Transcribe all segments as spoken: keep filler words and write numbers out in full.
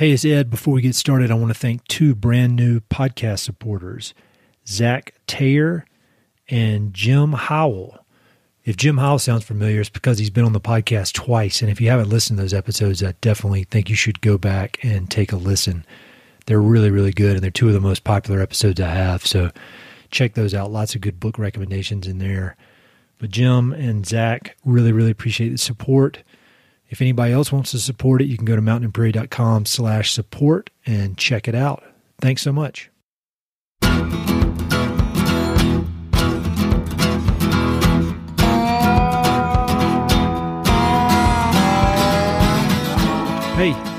Hey, it's Ed. Before we get started, I want to thank two brand new podcast supporters, Zach Tayer and Jim Howell. If Jim Howell sounds familiar, it's because he's been on the podcast twice. And if you haven't listened to those episodes, I definitely think you should go back and take a listen. They're really, really good. And they're two of the most popular episodes I have. So check those out. Lots of good book recommendations in there. But Jim and Zach, really, really appreciate the support. If anybody else wants to support it, you can go to mountainandprairie.com slash support and check it out. Thanks so much. Hey,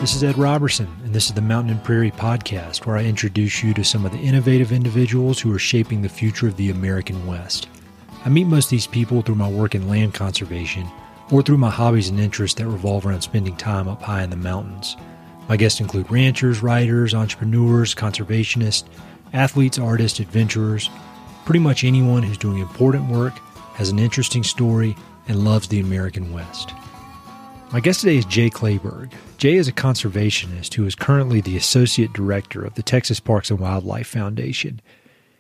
this is Ed Robertson, and this is the Mountain and Prairie podcast, where I introduce you to some of the innovative individuals who are shaping the future of the American West. I meet most of these people through my work in land conservation or through my hobbies and interests that revolve around spending time up high in the mountains. My guests include ranchers, writers, entrepreneurs, conservationists, athletes, artists, adventurers, pretty much anyone who's doing important work, has an interesting story, and loves the American West. My guest today is Jay Kleberg. Jay is a conservationist who is currently the Associate Director of the Texas Parks and Wildlife Foundation.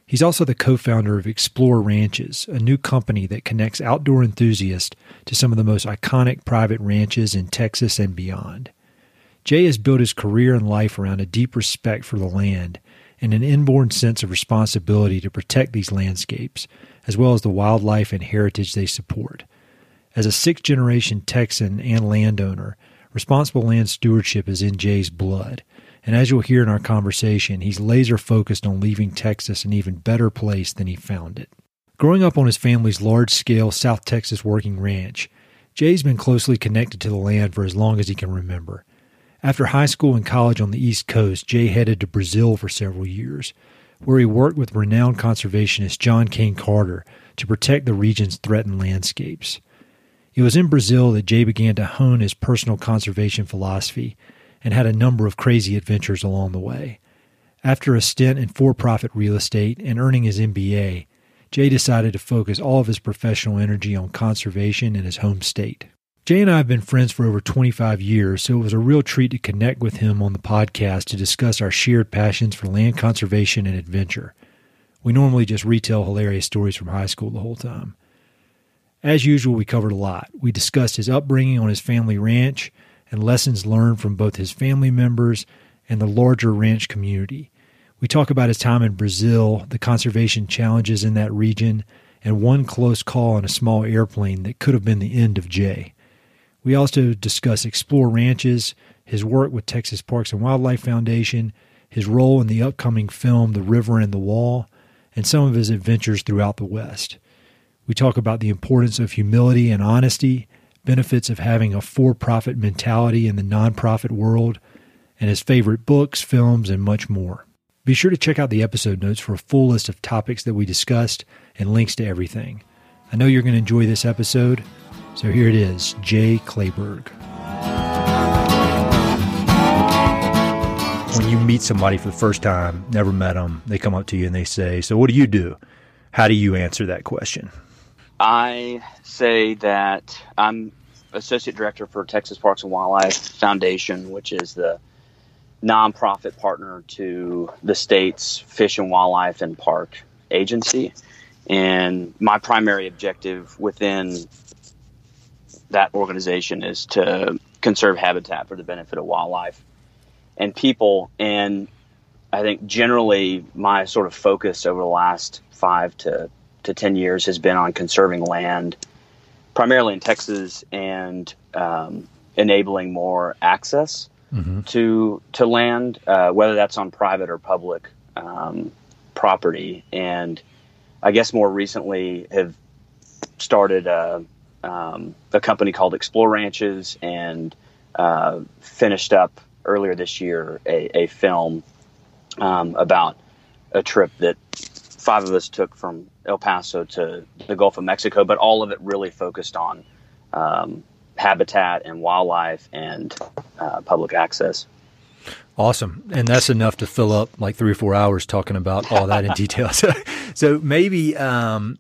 He's also the co-founder of Explore Ranches, a new company that connects outdoor enthusiasts to some of the most iconic private ranches in Texas and beyond. Jay has built his career and life around a deep respect for the land and an inborn sense of responsibility to protect these landscapes, as well as the wildlife and heritage they support. As a sixth-generation Texan and landowner, responsible land stewardship is in Jay's blood. And as you'll hear in our conversation, he's laser-focused on leaving Texas an even better place than he found it. Growing up on his family's large-scale South Texas working ranch, Jay's been closely connected to the land for as long as he can remember. After high school and college on the East Coast, Jay headed to Brazil for several years, where he worked with renowned conservationist John Cain Carter to protect the region's threatened landscapes. It was in Brazil that Jay began to hone his personal conservation philosophy and had a number of crazy adventures along the way. After a stint in for-profit real estate and earning his M B A, Jay decided to focus all of his professional energy on conservation in his home state. Jay and I have been friends for over twenty-five years, so it was a real treat to connect with him on the podcast to discuss our shared passions for land conservation and adventure. We normally just retell hilarious stories from high school the whole time. As usual, we covered a lot. We discussed his upbringing on his family ranch and lessons learned from both his family members and the larger ranch community. We talk about his time in Brazil, the conservation challenges in that region, and one close call on a small airplane that could have been the end of Jay. We also discuss Explore Ranches, his work with Texas Parks and Wildlife Foundation, his role in the upcoming film The River and the Wall, and some of his adventures throughout the West. We talk about the importance of humility and honesty, benefits of having a for-profit mentality in the nonprofit world, and his favorite books, films, and much more. Be sure to check out the episode notes for a full list of topics that we discussed and links to everything. I know you're going to enjoy this episode, so here it is, Jay Kleberg. When you meet somebody for the first time, never met them, they come up to you and they say, "So what do you do?" How do you answer that question? I say that I'm associate director for Texas Parks and Wildlife Foundation, which is the nonprofit partner to the state's Fish and Wildlife and Park Agency. And my primary objective within that organization is to conserve habitat for the benefit of wildlife and people. And I think generally my sort of focus over the last five to to ten years has been on conserving land, primarily in Texas, and um, enabling more access mm-hmm. to to land, uh, whether that's on private or public um, property. And I guess more recently have started a, um, a company called Explore Ranches, and uh, finished up earlier this year a, a film um, about a trip that five of us took from El Paso to the Gulf of Mexico, but all of it really focused on um, habitat and wildlife and uh, public access. Awesome. And that's enough to fill up like three or four hours talking about all that in detail. So, so maybe um,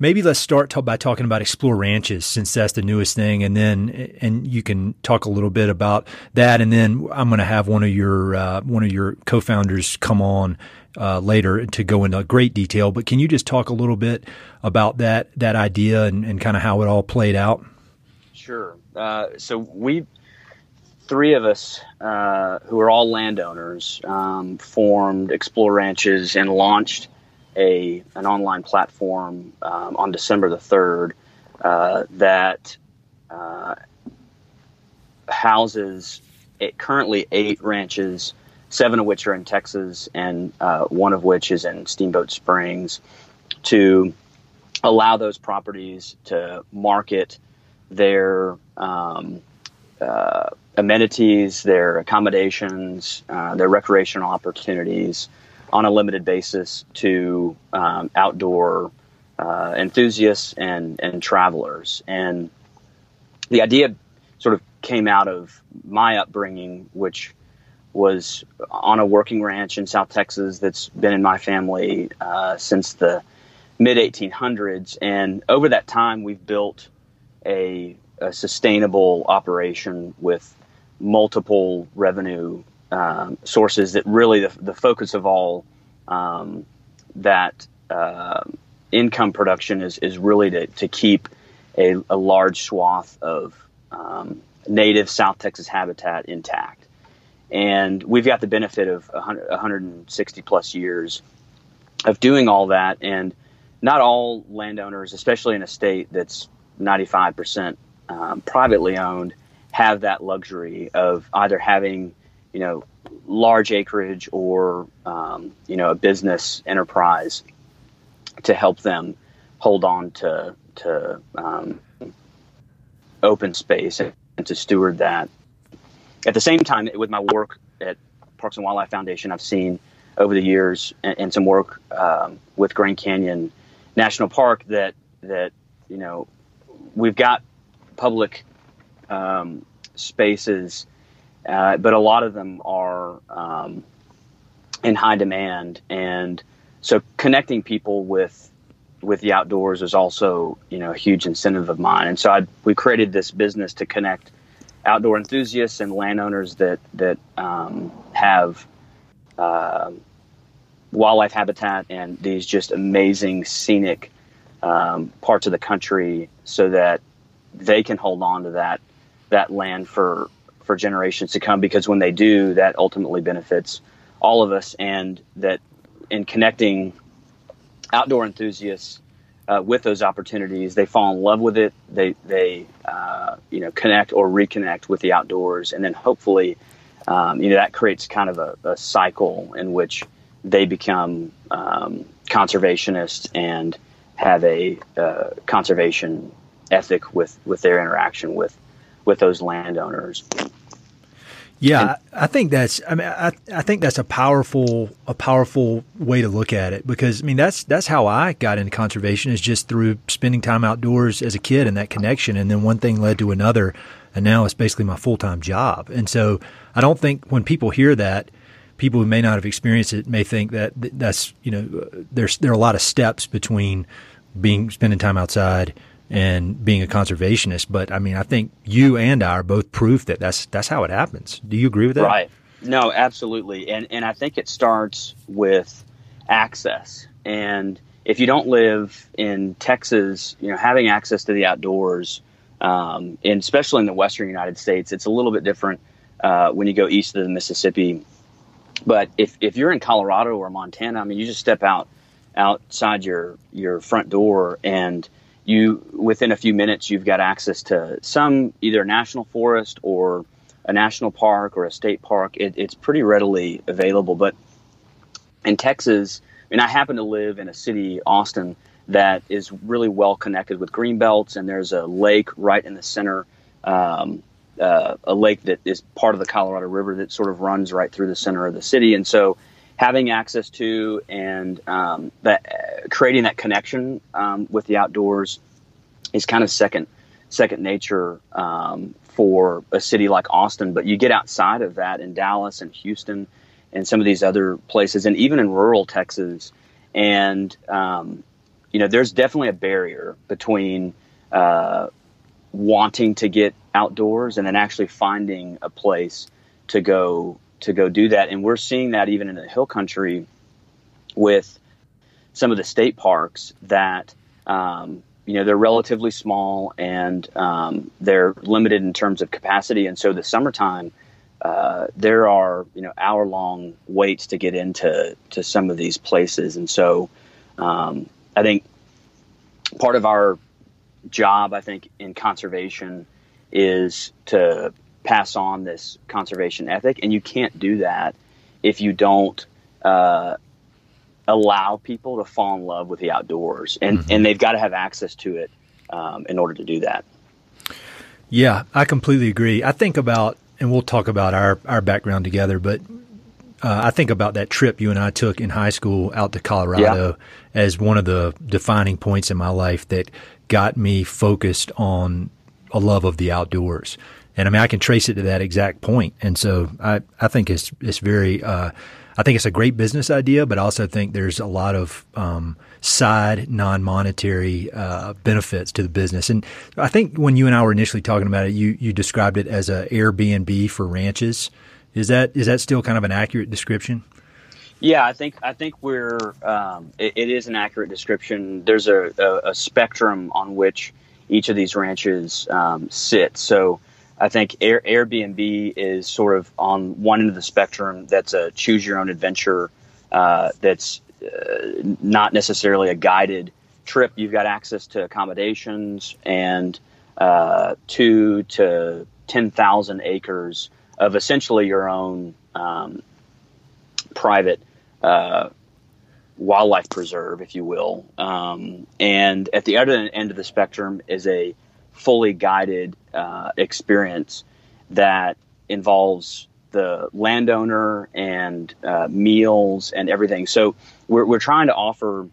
Maybe let's start t- by talking about Explore Ranches, since that's the newest thing, and then and you can talk a little bit about that. And then I'm going to have one of your uh, one of your co-founders come on uh, later to go into great detail. But can you just talk a little bit about that that idea and, and kind of how it all played out? Sure. Uh, so we three of us uh, who are all landowners um, formed Explore Ranches and launched A, an online platform um, on December the third uh, that uh, houses it currently eight ranches, seven of which are in Texas and uh, one of which is in Steamboat Springs, to allow those properties to market their um, uh, amenities, their accommodations, uh, their recreational opportunities on a limited basis to um, outdoor uh, enthusiasts and, and travelers. And the idea sort of came out of my upbringing, which was on a working ranch in South Texas that's been in my family uh, since the mid eighteen hundreds. And over that time, we've built a, a sustainable operation with multiple revenue Um, sources that really the, the focus of all um, that uh, income production is, is really to, to keep a, a large swath of um, native South Texas habitat intact. And we've got the benefit of one hundred, one hundred sixty plus years of doing all that. And not all landowners, especially in a state that's ninety-five percent um, privately owned, have that luxury of either having you know, large acreage or, um, you know, a business enterprise to help them hold on to, to um, open space and, and to steward that. At the same time, with my work at Parks and Wildlife Foundation, I've seen over the years and, and some work um, with Grand Canyon National Park that, that, you know, we've got public um, spaces Uh, but a lot of them are um, in high demand, and so connecting people with with the outdoors is also, you know, a huge incentive of mine. And so I, we created this business to connect outdoor enthusiasts and landowners that that um, have uh, wildlife habitat and these just amazing scenic um, parts of the country, so that they can hold on to that that land for. for generations to come, because when they do, that ultimately benefits all of us. And that in connecting outdoor enthusiasts uh, with those opportunities, they fall in love with it. They, they uh, you know, connect or reconnect with the outdoors. And then hopefully, um, you know, that creates kind of a, a cycle in which they become um, conservationists and have a uh, conservation ethic with, with their interaction with, with those landowners. Yeah, I think that's. I mean, I, I think that's a powerful, a powerful way to look at it, because I mean that's that's how I got into conservation, is just through spending time outdoors as a kid and that connection, and then one thing led to another, and now it's basically my full time job. And so I don't think when people hear that, people who may not have experienced it may think that that's you know there's there are a lot of steps between being spending time outside and being a conservationist. But I mean, I think you and I are both proof that that's, that's how it happens. Do you agree with that? Right. No, absolutely. And, and I think it starts with access. And if you don't live in Texas, you know, having access to the outdoors, um, and especially in the Western United States, it's a little bit different, uh, when you go east of the Mississippi. But if, if you're in Colorado or Montana, I mean, you just step out outside your, your front door, and you, within a few minutes, you've got access to some either a national forest or a national park or a state park. It, it's pretty readily available. But in Texas, I mean, I happen to live in a city, Austin, that is really well connected with green belts, and there's a lake right in the center, um, uh, a lake that is part of the Colorado River that sort of runs right through the center of the city. And so having access to and um, that uh, creating that connection um, with the outdoors is kind of second second nature um, for a city like Austin. But you get outside of that in Dallas and Houston and some of these other places, and even in rural Texas, and um, you know, there's definitely a barrier between uh, wanting to get outdoors and then actually finding a place to go to go do that. And we're seeing that even in the hill country with some of the state parks that, um, you know, they're relatively small and um, they're limited in terms of capacity. And so the summertime, Uh, there are, you know, hour long waits to get into to some of these places. And so um, I think part of our job, I think, in conservation is to pass on this conservation ethic. And you can't do that if you don't uh, allow people to fall in love with the outdoors. And, mm-hmm. and they've got to have access to it um, in order to do that. Yeah, I completely agree. I think about And we'll talk about our, our background together, but uh, I think about that trip you and I took in high school out to Colorado yeah. as one of the defining points in my life that got me focused on a love of the outdoors. And I mean, I can trace it to that exact point. And so I, I think it's it's very uh, I think it's a great business idea, but I also think there's a lot of um, side non-monetary uh, benefits to the business. And I think when you and I were initially talking about it, you you described it as a Airbnb for ranches. Is that is that still kind of an accurate description? Yeah, I think I think we're um, it, it is an accurate description. There's a, a, a spectrum on which each of these ranches um, sit. So I think Air- Airbnb is sort of on one end of the spectrum. That's a choose your own adventure. Uh, that's uh, not necessarily a guided trip. You've got access to accommodations and uh, two to ten thousand acres of essentially your own um, private uh, wildlife preserve, if you will. Um, and at the other end of the spectrum is a fully guided uh, experience that involves the landowner and uh, meals and everything. So we're we're trying to offer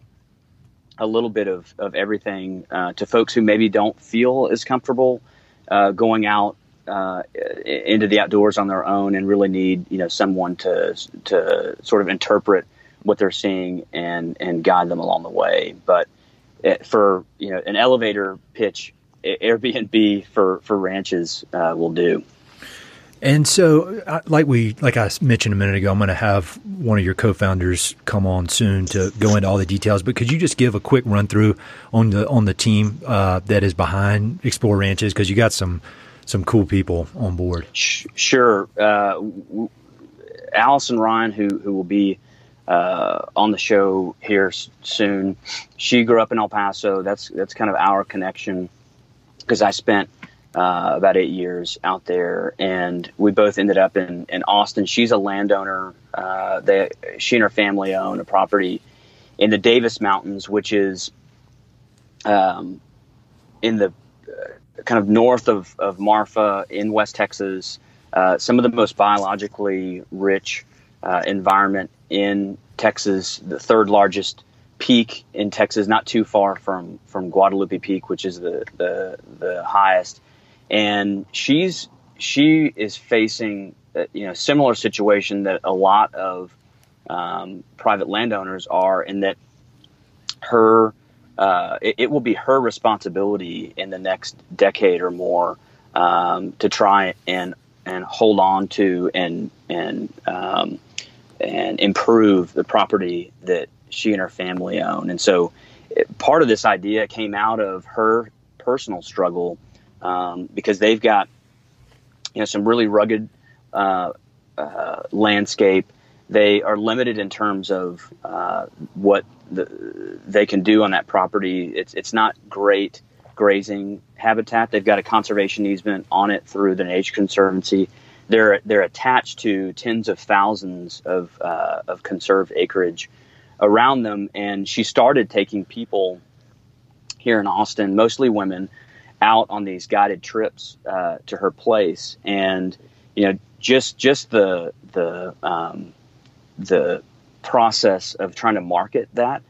a little bit of, of everything uh, to folks who maybe don't feel as comfortable uh, going out uh, into the outdoors on their own and really need, you know, someone to to sort of interpret what they're seeing and, and guide them along the way. But for, you know, an elevator pitch, Airbnb for, for ranches uh, will do. And so, like we like I mentioned a minute ago, I'm going to have one of your co-founders come on soon to go into all the details. But could you just give a quick run through on the on the team uh, that is behind Explore Ranches, because you got some some cool people on board? Sure, uh, w- Allison Ryan, who who will be uh, on the show here s- soon. She grew up in El Paso. That's that's kind of our connection, because I spent uh, about eight years out there, and we both ended up in, in Austin. She's a landowner. Uh, they, she and her family own a property in the Davis Mountains, which is um, in the uh, kind of north of, of Marfa in West Texas, uh, some of the most biologically rich uh, environment in Texas, the third largest peak in Texas, not too far from, from Guadalupe Peak, which is the, the, the highest. And she's, she is facing a, you know, similar situation that a lot of, um, private landowners are, in that her, uh, it, it will be her responsibility in the next decade or more, um, to try and, and hold on to and, and, um, and improve the property that she and her family own. And so it, part of this idea came out of her personal struggle, um, because they've got, you know, some really rugged uh, uh, landscape. They are limited in terms of uh, what the, they can do on that property. It's it's not great grazing habitat. They've got a conservation easement on it through the Nature Conservancy. They're they're attached to tens of thousands of uh, of conserved acreage around them. And she started taking people here in Austin, mostly women, out on these guided trips uh, to her place. And, you know, just just the the um, the process of trying to market that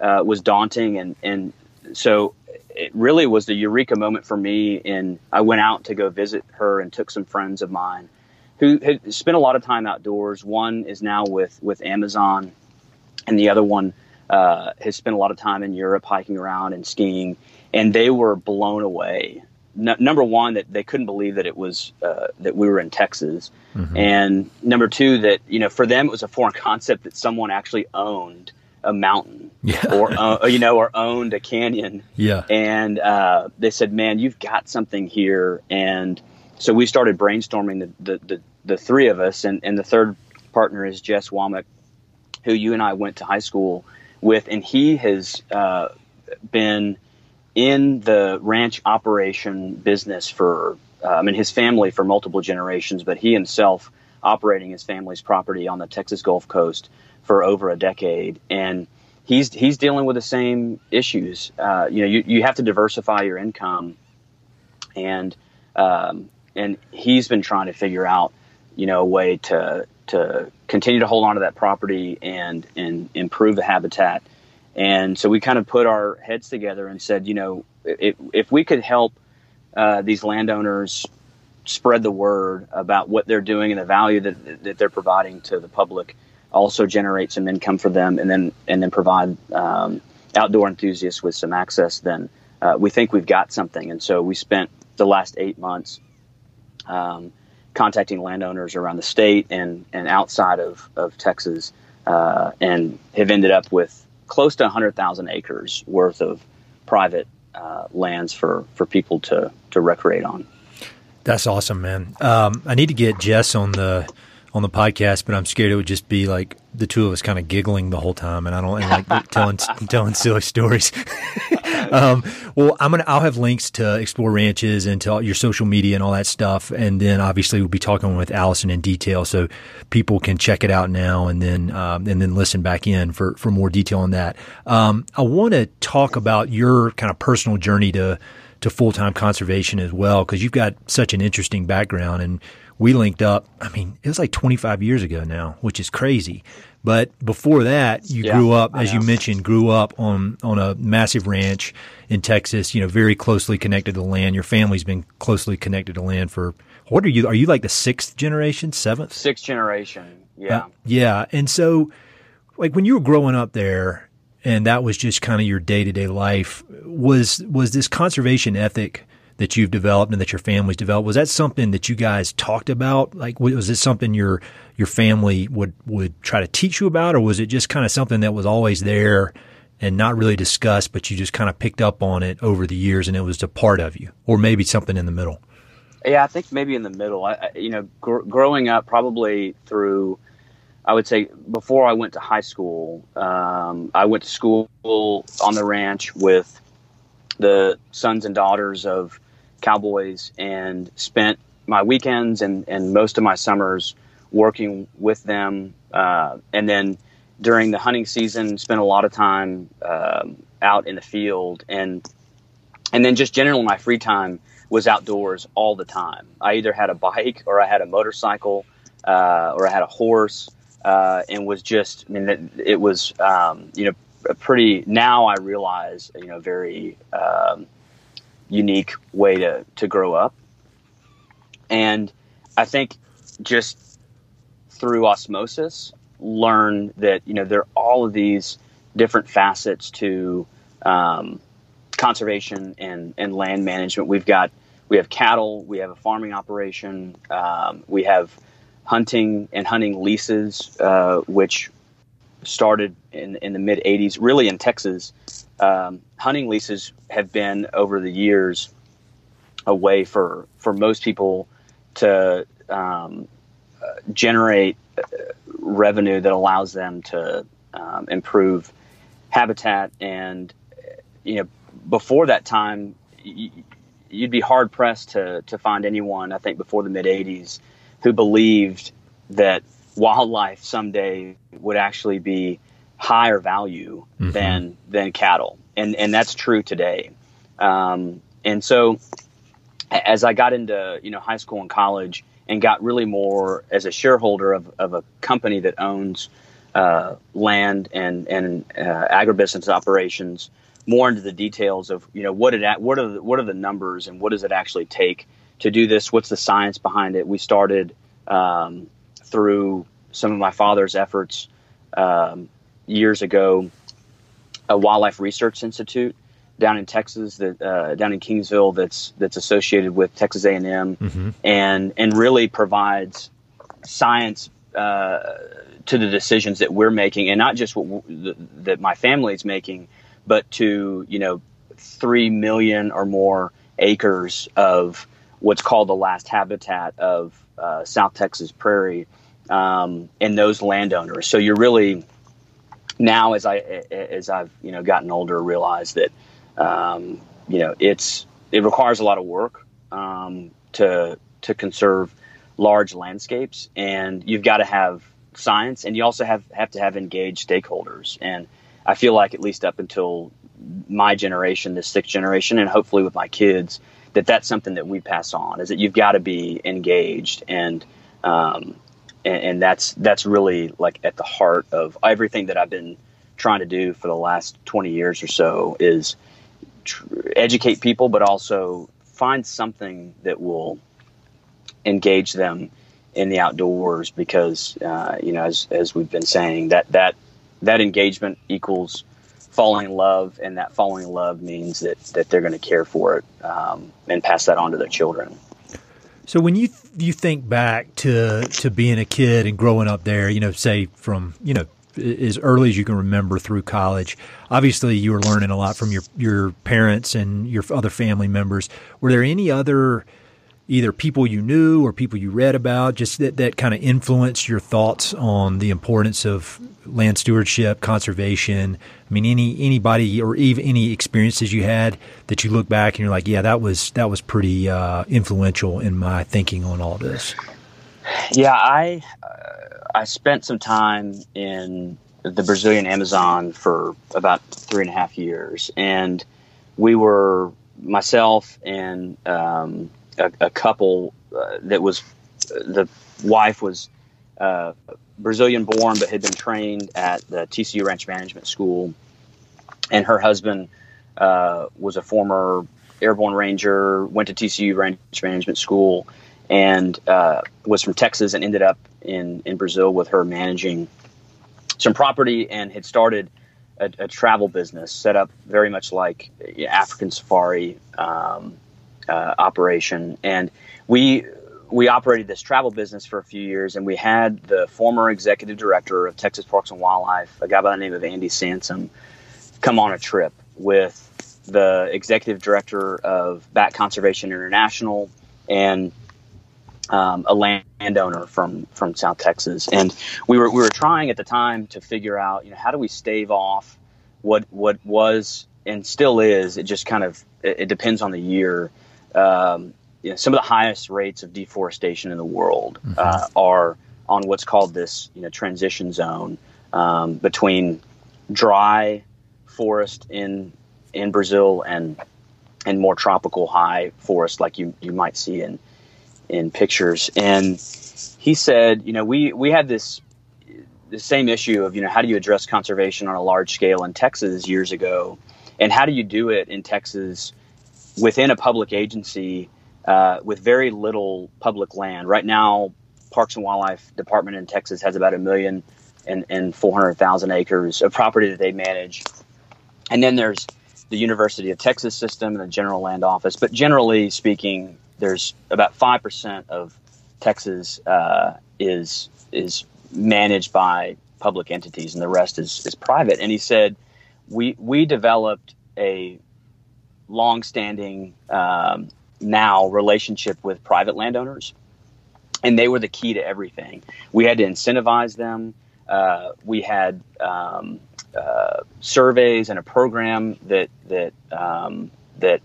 uh, was daunting. And, and so it really was the eureka moment for me. And I went out to go visit her and took some friends of mine who had spent a lot of time outdoors. One is now with, with Amazon, and the other one uh, has spent a lot of time in Europe hiking around and skiing, and they were blown away. No, number one, that they couldn't believe that it was uh, that we were in Texas, mm-hmm. and number two, that you know for them it was a foreign concept that someone actually owned a mountain, yeah. or uh, you know, or owned a canyon. Yeah, and uh, they said, "Man, you've got something here." And so we started brainstorming the the the, the three of us, and, and the third partner is Jess Womack, who you and I went to high school with, and he has uh, been in the ranch operation business for, uh, I mean, his family for multiple generations, but he himself operating his family's property on the Texas Gulf Coast for over a decade. And he's, he's dealing with the same issues. Uh, you know, you, you have to diversify your income, and, um, and he's been trying to figure out, you know, a way to, to continue to hold on to that property and, and improve the habitat. And so we kind of put our heads together and said, you know, if, if we could help uh, these landowners spread the word about what they're doing and the value that that they're providing to the public, also generate some income for them, and then and then provide um, outdoor enthusiasts with some access, then uh, we think we've got something. And so we spent the last eight months um, contacting landowners around the state and, and outside of, of Texas uh, and have ended up with close to one hundred thousand acres worth of private uh, lands for, for people to, to recreate on. That's awesome, man. Um, I need to get Jess on the on the podcast, but I'm scared it would just be like the two of us kind of giggling the whole time, and I don't and like telling telling silly stories. um, well, I'm gonna I'll have links to Explore Ranches and to all your social media and all that stuff, and then obviously we'll be talking with Allison in detail, so people can check it out now and then um, and then listen back in for for more detail on that. Um, I want to talk about your kind of personal journey to to full time conservation as well, because you've got such an interesting background. And we linked up, I mean, it was like twenty-five years ago now, which is crazy. But before that, you yeah, grew up, as you mentioned, grew up on, on a massive ranch in Texas, you know, very closely connected to land. Your family's been closely connected to land for, what are you, are you like the sixth generation, seventh? Sixth generation, yeah. Uh, yeah, and so, like, when you were growing up there, and that was just kind of your day-to-day life, was was this conservation ethic that you've developed and that your family's developed, was that something that you guys talked about? Like, was it something your your family would, would try to teach you about, or was it just kind of something that was always there and not really discussed, but you just kind of picked up on it over the years and it was a part of you, or maybe something in the middle? Yeah, I think maybe in the middle. I, you know, gr- growing up probably through, I would say before I went to high school, um, I went to school on the ranch with the sons and daughters of cowboys and spent my weekends and, and most of my summers working with them. Uh, and then during the hunting season, spent a lot of time um, out in the field. And and then just generally my free time was outdoors all the time. I either had a bike or I had a motorcycle uh, or I had a horse uh, and was just, I mean, it, it was, um, you know, a pretty, now I realize, you know, very um, unique way to, to grow up. And I think just through osmosis, learn that, you know, there are all of these different facets to um, conservation and, and land management. We've got, we have cattle, we have a farming operation, um, we have hunting and hunting leases, uh, which started in, in the mid-eighties, really in Texas. Um, hunting leases have been, over the years, a way for, for most people to um, uh, generate uh, revenue that allows them to um, improve habitat. And, you know, before that time, y- you'd be hard-pressed to, to find anyone, I think, before the mid-eighties, who believed that wildlife someday would actually be higher value mm-hmm. than than cattle, and and that's true today. Um, and so, as I got into you know high school and college, and got really more as a shareholder of, of a company that owns uh, land and and uh, agribusiness operations, more into the details of you know what it what are the, what are the numbers and what does it actually take to do this? What's the science behind it? We started. Um, through some of my father's efforts um, years ago, a wildlife research institute down in Texas, that uh, down in Kingsville, that's that's associated with Texas A and M, mm-hmm. and and really provides science uh, to the decisions that we're making, and not just what the, that my family is making, but to you know three million or more acres of what's called the last habitat of uh, South Texas prairie, um, and those landowners. So you're really now, as I as I've you know gotten older, realized that. Um, you know, it's, it requires a lot of work, um, to, to conserve large landscapes, and you've got to have science, and you also have, have to have engaged stakeholders. And I feel like at least up until my generation, this sixth generation, and hopefully with my kids, that that's something that we pass on, is that you've got to be engaged. And, um, and, and that's, that's really like at the heart of everything that I've been trying to do for the last twenty years or so, is educate people, but also find something that will engage them in the outdoors, because uh, you know, as as we've been saying, that that that engagement equals falling in love, and that falling in love means that that they're going to care for it um, and pass that on to their children. So when you th- you think back to to being a kid and growing up there, you know, say from you know. as early as you can remember through college. Obviously, you were learning a lot from your, your parents and your other family members. Were there any other either people you knew or people you read about just that, that kind of influenced your thoughts on the importance of land stewardship, conservation? I mean, any anybody or even any experiences you had that you look back and you're like, yeah, that was that was pretty uh, influential in my thinking on all this? Yeah, I... Uh... I spent some time in the Brazilian Amazon for about three and a half years. And we were, myself and um, a, a couple uh, that was, the wife was uh, Brazilian born, but had been trained at the T C U Ranch Management School. And her husband uh, was a former airborne ranger, went to T C U Ranch Management School, and uh, was from Texas, and ended up in, in Brazil with her managing some property, and had started a, a travel business set up very much like African safari um, uh, operation. And we we operated this travel business for a few years, and we had the former executive director of Texas Parks and Wildlife, a guy by the name of Andy Sansom, come on a trip with the executive director of Bat Conservation International, and Um, a landowner from, from South Texas. And we were we were trying at the time to figure out, you know, how do we stave off what what was and still is, it just kind of, it, it depends on the year. Um, you know, some of the highest rates of deforestation in the world mm-hmm. uh, are on what's called this, you know, transition zone um, between dry forest in in Brazil and and more tropical high forest like you, you might see in in pictures. And he said, you know, we, we had this, the same issue of, you know, how do you address conservation on a large scale in Texas years ago? And how do you do it in Texas within a public agency uh, with very little public land? Right now, Parks and Wildlife Department in Texas has about a million and, and four hundred thousand acres of property that they manage. And then there's the University of Texas system and the General Land Office. But generally speaking, there's about five percent of Texas uh, is is managed by public entities, and the rest is, is private. And he said, we we developed a longstanding um, now relationship with private landowners, and they were the key to everything. We had to incentivize them. Uh, we had um, uh, surveys and a program that that um, that.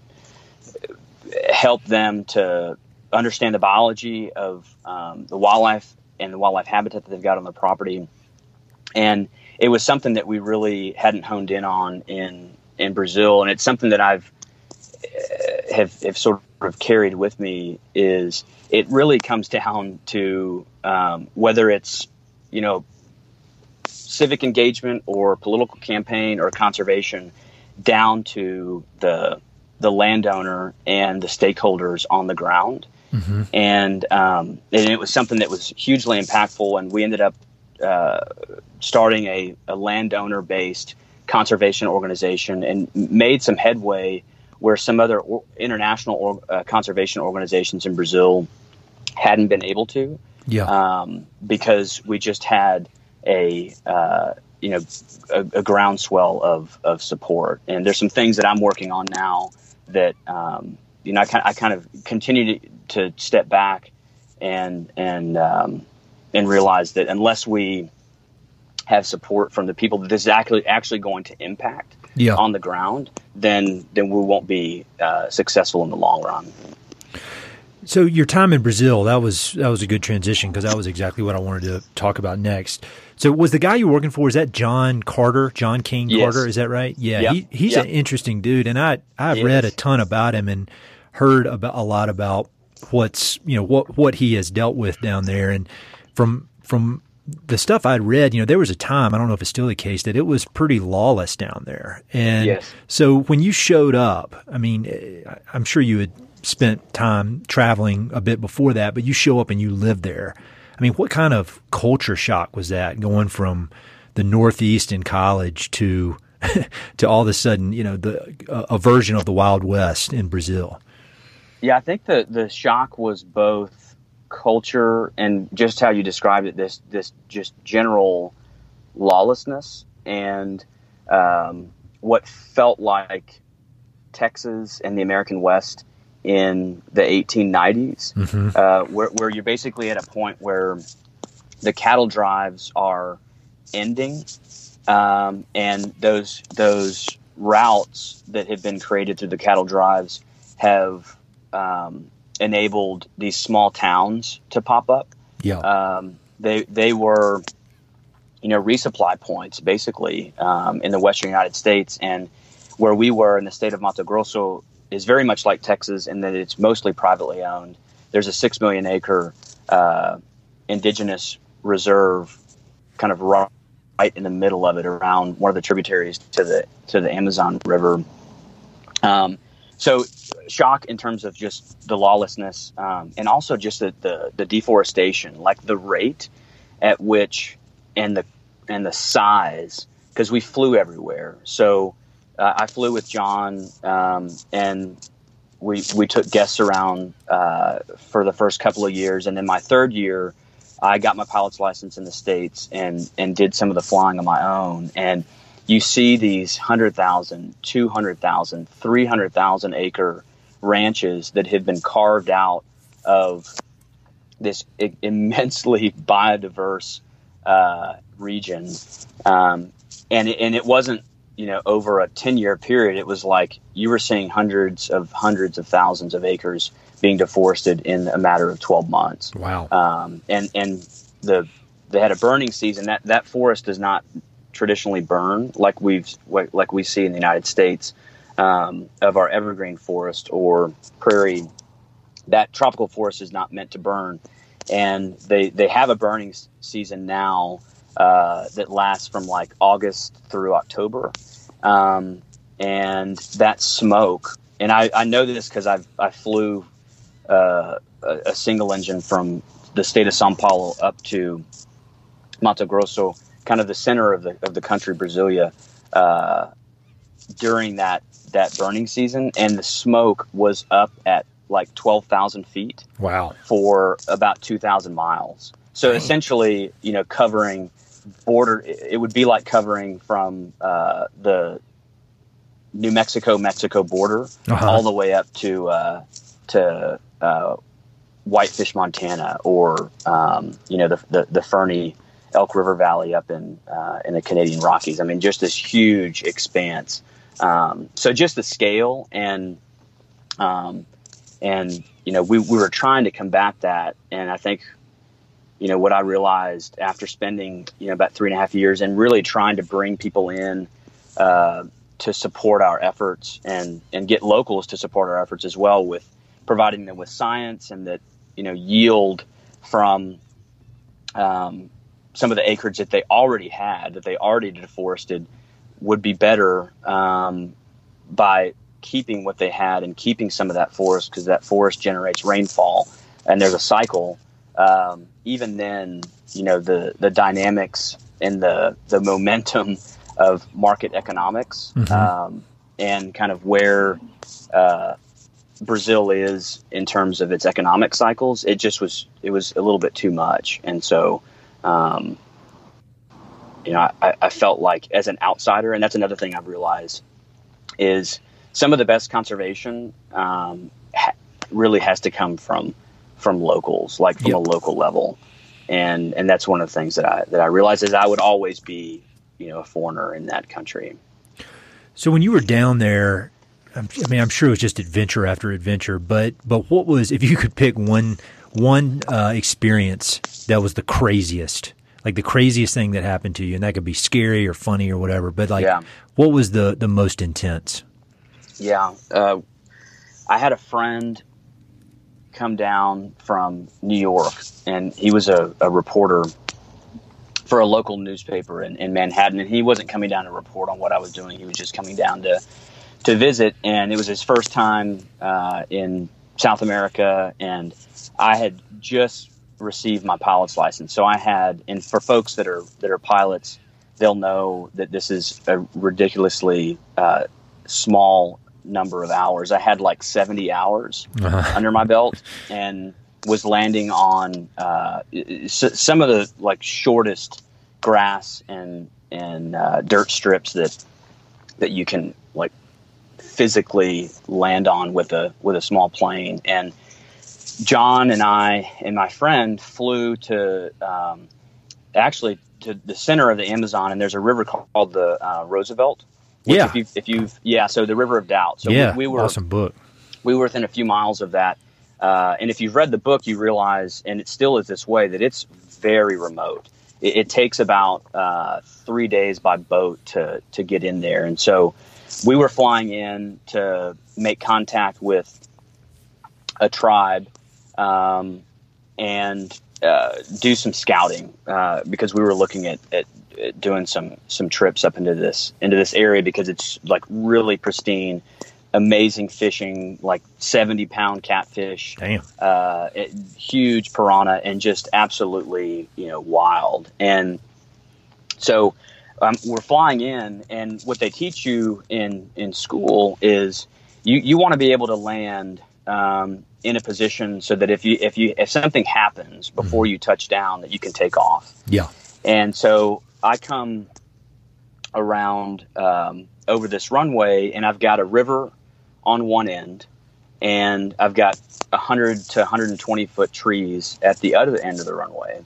help them to understand the biology of um, the wildlife and the wildlife habitat that they've got on the property. And it was something that we really hadn't honed in on in, in Brazil. And it's something that I've uh, have, have sort of carried with me, is it really comes down to um, whether it's, you know, civic engagement or political campaign or conservation, down to the the landowner and the stakeholders on the ground. Mm-hmm. And, um, and it was something that was hugely impactful. And we ended up, uh, starting a, a landowner based conservation organization and made some headway where some other or international or, uh, conservation organizations in Brazil hadn't been able to. Yeah. Um, because we just had a, uh, you know, a, a groundswell of, of support. And there's some things that I'm working on now that, um, you know, I kind, I kind of continue to, to step back and, and, um, and realize that unless we have support from the people that this is actually, actually going to impact yeah. on the ground, then, then we won't be uh, successful in the long run. So your time in Brazil, that was that was a good transition because that was exactly what I wanted to talk about next. So was the guy you were working for, is that John Carter, John Cain Carter, yes. is that right? Yeah, yep. he, he's yep. an interesting dude, and I, I've yes. read a ton about him and heard about a lot about what's, you know, what, what he has dealt with down there. And from from the stuff I'd read, you know, there was a time, I don't know if it's still the case, that it was pretty lawless down there. And yes. so when you showed up, I mean, I'm sure you had spent time traveling a bit before that, but you show up and you live there. I mean, what kind of culture shock was that, going from the Northeast in college to to all of a sudden, you know, the uh, a version of the Wild West in Brazil? Yeah, I think the the shock was both culture and just how you described it, this this just general lawlessness and um, what felt like Texas and the American West in the eighteen nineties, mm-hmm. uh, where, where you're basically at a point where the cattle drives are ending, um, and those those routes that have been created through the cattle drives have um, enabled these small towns to pop up. Yeah, um, they they were, you know, resupply points basically um, in the Western United States, and where we were in the state of Mato Grosso is very much like Texas in that it's mostly privately owned. There's a six million acre uh, indigenous reserve, kind of right in the middle of it, around one of the tributaries to the to the Amazon River. Um, so, shock in terms of just the lawlessness, um, and also just the, the the deforestation, like the rate at which and the and the size, because we flew everywhere. So. Uh, I flew with John, um, and we we took guests around uh, for the first couple of years, and then my third year, I got my pilot's license in the States and and did some of the flying on my own. And you see these one hundred thousand, two hundred thousand, three hundred thousand acre ranches that have been carved out of this I- immensely biodiverse uh, region, um, and and it wasn't. You know, over a ten-year period, it was like you were seeing hundreds of hundreds of thousands of acres being deforested in a matter of twelve months. Wow! Um, and and the they had a burning season. That that forest does not traditionally burn like we've like we see in the United States um, of our evergreen forest or prairie. That tropical forest is not meant to burn, and they they have a burning season now. Uh, that lasts from like August through October. Um, and that smoke, and I, I know this because I I flew uh, a, a single engine from the state of São Paulo up to Mato Grosso, kind of the center of the of the country, Brasilia, uh, during that, that burning season. And the smoke was up at like twelve thousand feet. Wow. For about two thousand miles. So essentially, you know, covering... border, it would be like covering from uh, the New Mexico Mexico border uh-huh. all the way up to uh, to uh, Whitefish, Montana, or um, you know the, the the Fernie Elk River Valley up in uh, in the Canadian Rockies. I mean, just this huge expanse. Um, so just the scale and um, and you know we we were trying to combat that, and I think. You know, what I realized after spending, you know, about three and a half years and really trying to bring people in uh, to support our efforts and, and get locals to support our efforts as well with providing them with science and that, you know, yield from um, some of the acreage that they already had, that they already deforested would be better um, by keeping what they had and keeping some of that forest because that forest generates rainfall and there's a cycle. Um, even then, you know, the, the dynamics and the, the momentum of market economics, mm-hmm. um, and kind of where uh, Brazil is in terms of its economic cycles. It just was, it was a little bit too much. And so, um, you know, I, I felt like as an outsider, and that's another thing I've realized is some of the best conservation um, ha- really has to come from, from locals, like from yep. a local level. And, and that's one of the things that I, that I realized is I would always be, you know, a foreigner in that country. So when you were down there, I mean, I'm sure it was just adventure after adventure, but, but what was, if you could pick one, one uh, experience that was the craziest, like the craziest thing that happened to you, and that could be scary or funny or whatever, but like, yeah. what was the, the most intense? Yeah. Uh, I had a friend come down from New York, and he was a, a reporter for a local newspaper in, in Manhattan, and he wasn't coming down to report on what I was doing. He was just coming down to, to visit, and it was his first time uh, in South America, and I had just received my pilot's license. So I had, and for folks that are that are pilots, they'll know that this is a ridiculously uh, small number of hours. I had like seventy hours uh-huh. under my belt, and was landing on uh, some of the like shortest grass and and uh, dirt strips that that you can like physically land on with a with a small plane. And John and I and my friend flew to um, actually to the center of the Amazon, and there's a river called the uh, Roosevelt. Which yeah. If you've, if you've, yeah. So the River of Doubt. So yeah. We, we were awesome book. We were within a few miles of that. Uh, and if you've read the book, you realize, and it still is this way, that it's very remote. It, it takes about uh, three days by boat to, to get in there. And so we were flying in to make contact with a tribe um, and uh, do some scouting uh, because we were looking at, at doing some, some trips up into this, into this area because it's like really pristine, amazing fishing, like seventy pound catfish, Damn. uh, it, huge piranha, and just absolutely, you know, wild. And so um, we're flying in, and what they teach you in, in school is you, you want to be able to land um, in a position so that if you, if you, if something happens before mm-hmm. you touch down, that you can take off. Yeah. And so I come around um, over this runway, and I've got a river on one end, and I've got one hundred to one hundred twenty foot trees at the other end of the runway.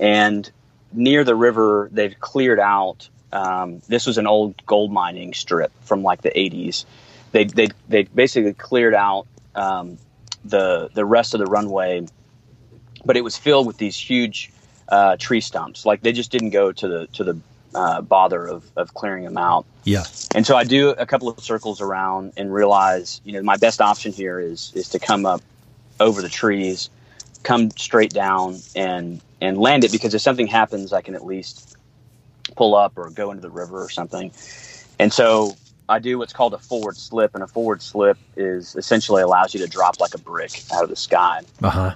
And near the river, they've cleared out. Um, this was an old gold mining strip from like the eighties. They they they basically cleared out um, the the rest of the runway, but it was filled with these huge Uh, tree stumps. Like they just didn't go to the to the uh, bother of, of clearing them out. Yeah. And so I do a couple of circles around and realize, you know, my best option here is is to come up over the trees, come straight down and and land it, because if something happens, I can at least pull up or go into the river or something. And so I do what's called a forward slip, and a forward slip is essentially allows you to drop like a brick out of the sky. Uh-huh.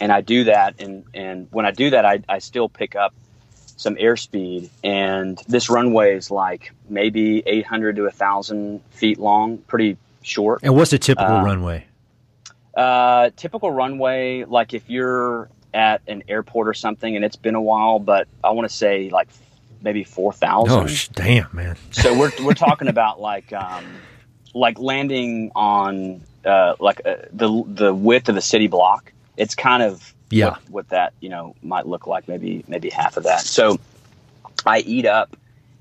And I do that, and, and when I do that, I, I still pick up some airspeed. And this runway is like maybe eight hundred to one thousand feet long, pretty short. And what's a typical uh, runway? Uh, typical runway, like if you're at an airport or something, and it's been a while, but I want to say like maybe four thousand. Oh, sh- damn, man. So we're we're talking about like um, like landing on uh, like uh, the the width of a city block. It's kind of yeah. what, what that, you know, might look like, maybe maybe half of that. So I eat up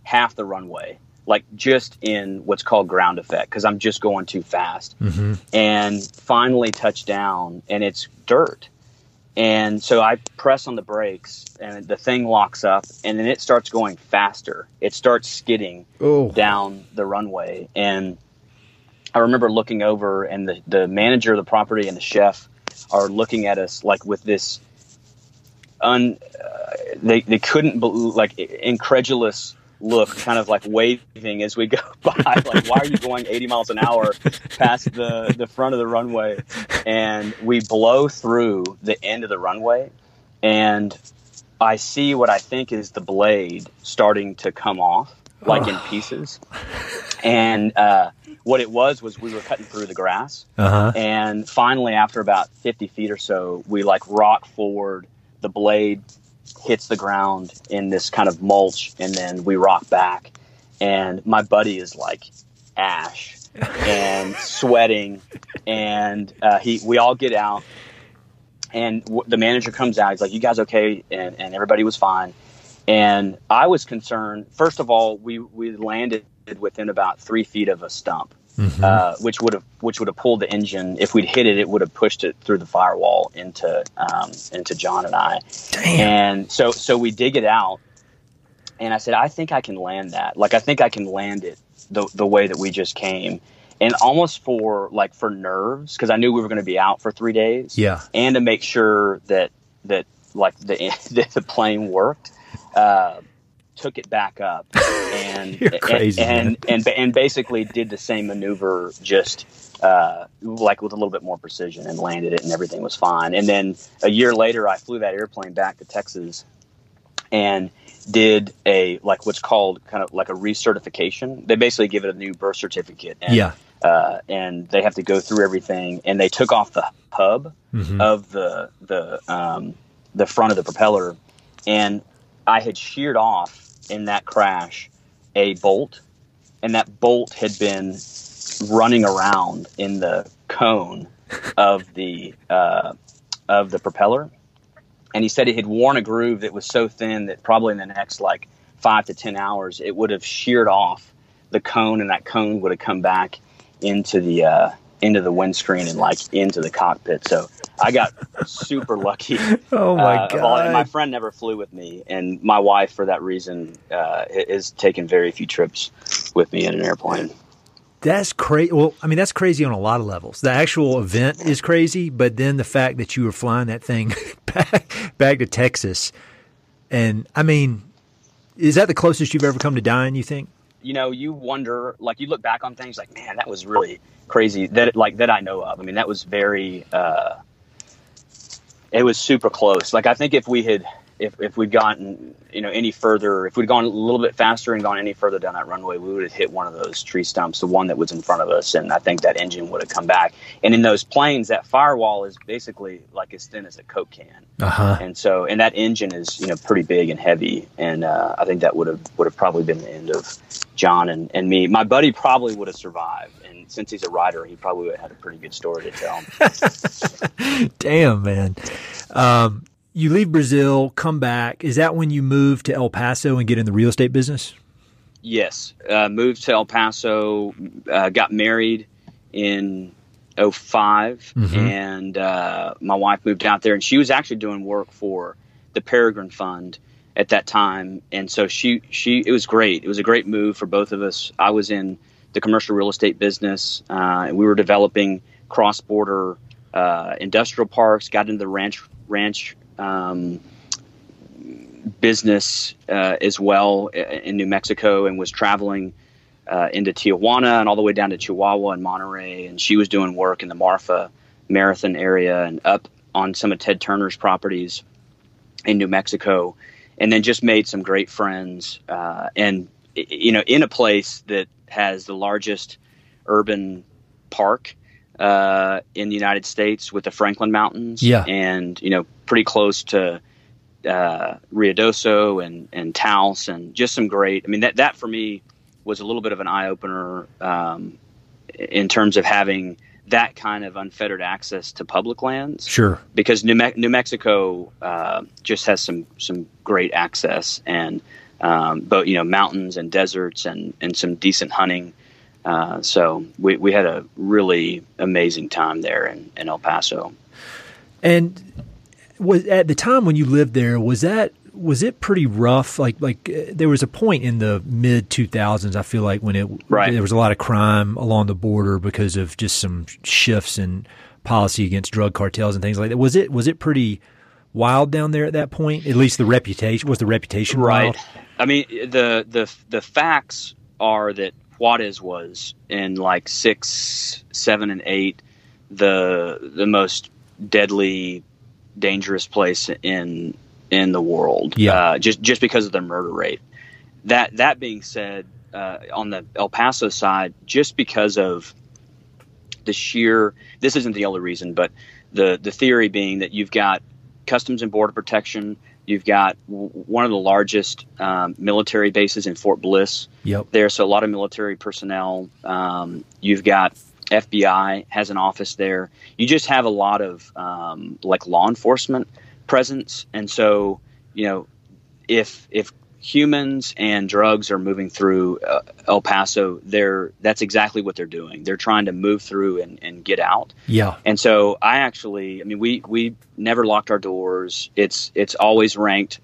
half the runway, like just in what's called ground effect, because I'm just going too fast. Mm-hmm. And finally touch down, and it's dirt. And so I press on the brakes, and the thing locks up, and then it starts going faster. It starts skidding Ooh. down the runway. And I remember looking over, and the, the manager of the property and the chef are looking at us like with this un uh, they they couldn't be, like incredulous look, kind of like waving as we go by, like why are you going eighty miles an hour past the the front of the runway? And we blow through the end of the runway, and I see what I think is the blade starting to come off. like in pieces. And uh, what it was was we were cutting through the grass. Uh-huh. And finally, after about fifty feet or so, we like rock forward. The blade hits the ground in this kind of mulch, and then we rock back. And my buddy is like ash and sweating. And uh, he, we all get out. And w- the manager comes out. He's like, "You guys okay?" And, and everybody was fine. And I was concerned. First of all, we, we landed within about three feet of a stump, mm-hmm. uh, which would have which would have pulled the engine. If we'd hit it, it would have pushed it through the firewall into um, into John and I. Damn. And so so we dig it out. And I said, I think I can land that. Like, I think I can land it the the way that we just came. And almost for like for nerves, because I knew we were going to be out for three days. Yeah. And to make sure that that like the that the plane worked, uh, took it back up and You're crazy, and, and, and and basically did the same maneuver, just uh, like with a little bit more precision, and landed it, and everything was fine. And then a year later, I flew that airplane back to Texas, and did a like what's called kind of like a recertification. They basically give it a new birth certificate. And, yeah. Uh, and they have to go through everything, and they took off the hub mm-hmm. of the the um, the front of the propeller, and I had sheared off in that crash a bolt, and that bolt had been running around in the cone of the uh, of the propeller, and he said it had worn a groove that was so thin that probably in the next like five to ten hours it would have sheared off the cone, and that cone would have come back into the uh into the windscreen and like into the cockpit. So I got super lucky. Oh my uh, god. And my friend never flew with me, and my wife for that reason uh is taking very few trips with me in an airplane. That's crazy. Well, I mean, that's crazy on a lot of levels. The actual event is crazy, but then the fact that you were flying that thing back back to Texas. And I mean, is that the closest you've ever come to dying, you think? You know, you wonder, like, you look back on things like, man, that was really crazy that, like, that I know of. I mean, that was very, uh, it was super close. Like, I think if we had, if, if we'd gotten, you know, any further, if we'd gone a little bit faster and gone any further down that runway, we would have hit one of those tree stumps, the one that was in front of us. And I think that engine would have come back. And in those planes, that firewall is basically like as thin as a Coke can. Uh-huh. And so, and that engine is, you know, pretty big and heavy. And uh, I think that would have, would have probably been the end of John and, and me. My buddy probably would have survived. And since he's a writer, he probably would have had a pretty good story to tell. Damn, man. Um, You leave Brazil, come back. Is that when you move to El Paso and get in the real estate business? Yes. Uh, moved to El Paso, uh, got married in oh five, mm-hmm. and uh, my wife moved out there. And she was actually doing work for the Peregrine Fund at that time. And so she, she it was great. It was a great move for both of us. I was in the commercial real estate business, uh, and we were developing cross-border uh, industrial parks, got into the ranch ranch Um, business uh, as well in New Mexico, and was traveling uh, into Tijuana and all the way down to Chihuahua and Monterey. And she was doing work in the Marfa Marathon area and up on some of Ted Turner's properties in New Mexico. And then just made some great friends. Uh, and, you know, in a place that has the largest urban park uh, in the United States with the Franklin Mountains. Yeah. And, you know, pretty close to uh, Ruidoso and, and Taos, and just some great, I mean, that, that for me was a little bit of an eye opener um, in terms of having that kind of unfettered access to public lands. Sure. Because New, Me- New Mexico uh, just has some, some great access, and um, both, you know, mountains and deserts and, and some decent hunting. Uh, so we, we had a really amazing time there in, in El Paso. And, Was at the time when you lived there, was that was it pretty rough? Like like uh, there was a point in the mid two thousands, I feel like, when it right. there was a lot of crime along the border because of just some shifts in policy against drug cartels and things like that. Was it was it pretty wild down there at that point? At least the reputation was the reputation right. Wild? I mean, the the the facts are that Juarez was in like six, seven, and eight the the most deadly, dangerous place in in the world. Yeah. Uh, just just because of their murder rate. that that being said, uh, on the El Paso side, just because of the sheer, this isn't the only reason, but the, the theory being that you've got Customs and Border Protection, you've got w- one of the largest um, military bases in Fort Bliss yep. there, so a lot of military personnel. Um, you've got F B I has an office there. You just have a lot of um, like law enforcement presence, and so you know if if humans and drugs are moving through uh, El Paso, they're that's exactly what they're doing. They're trying to move through and, and get out. Yeah. And so I actually, I mean, we we never locked our doors. It's it's always ranked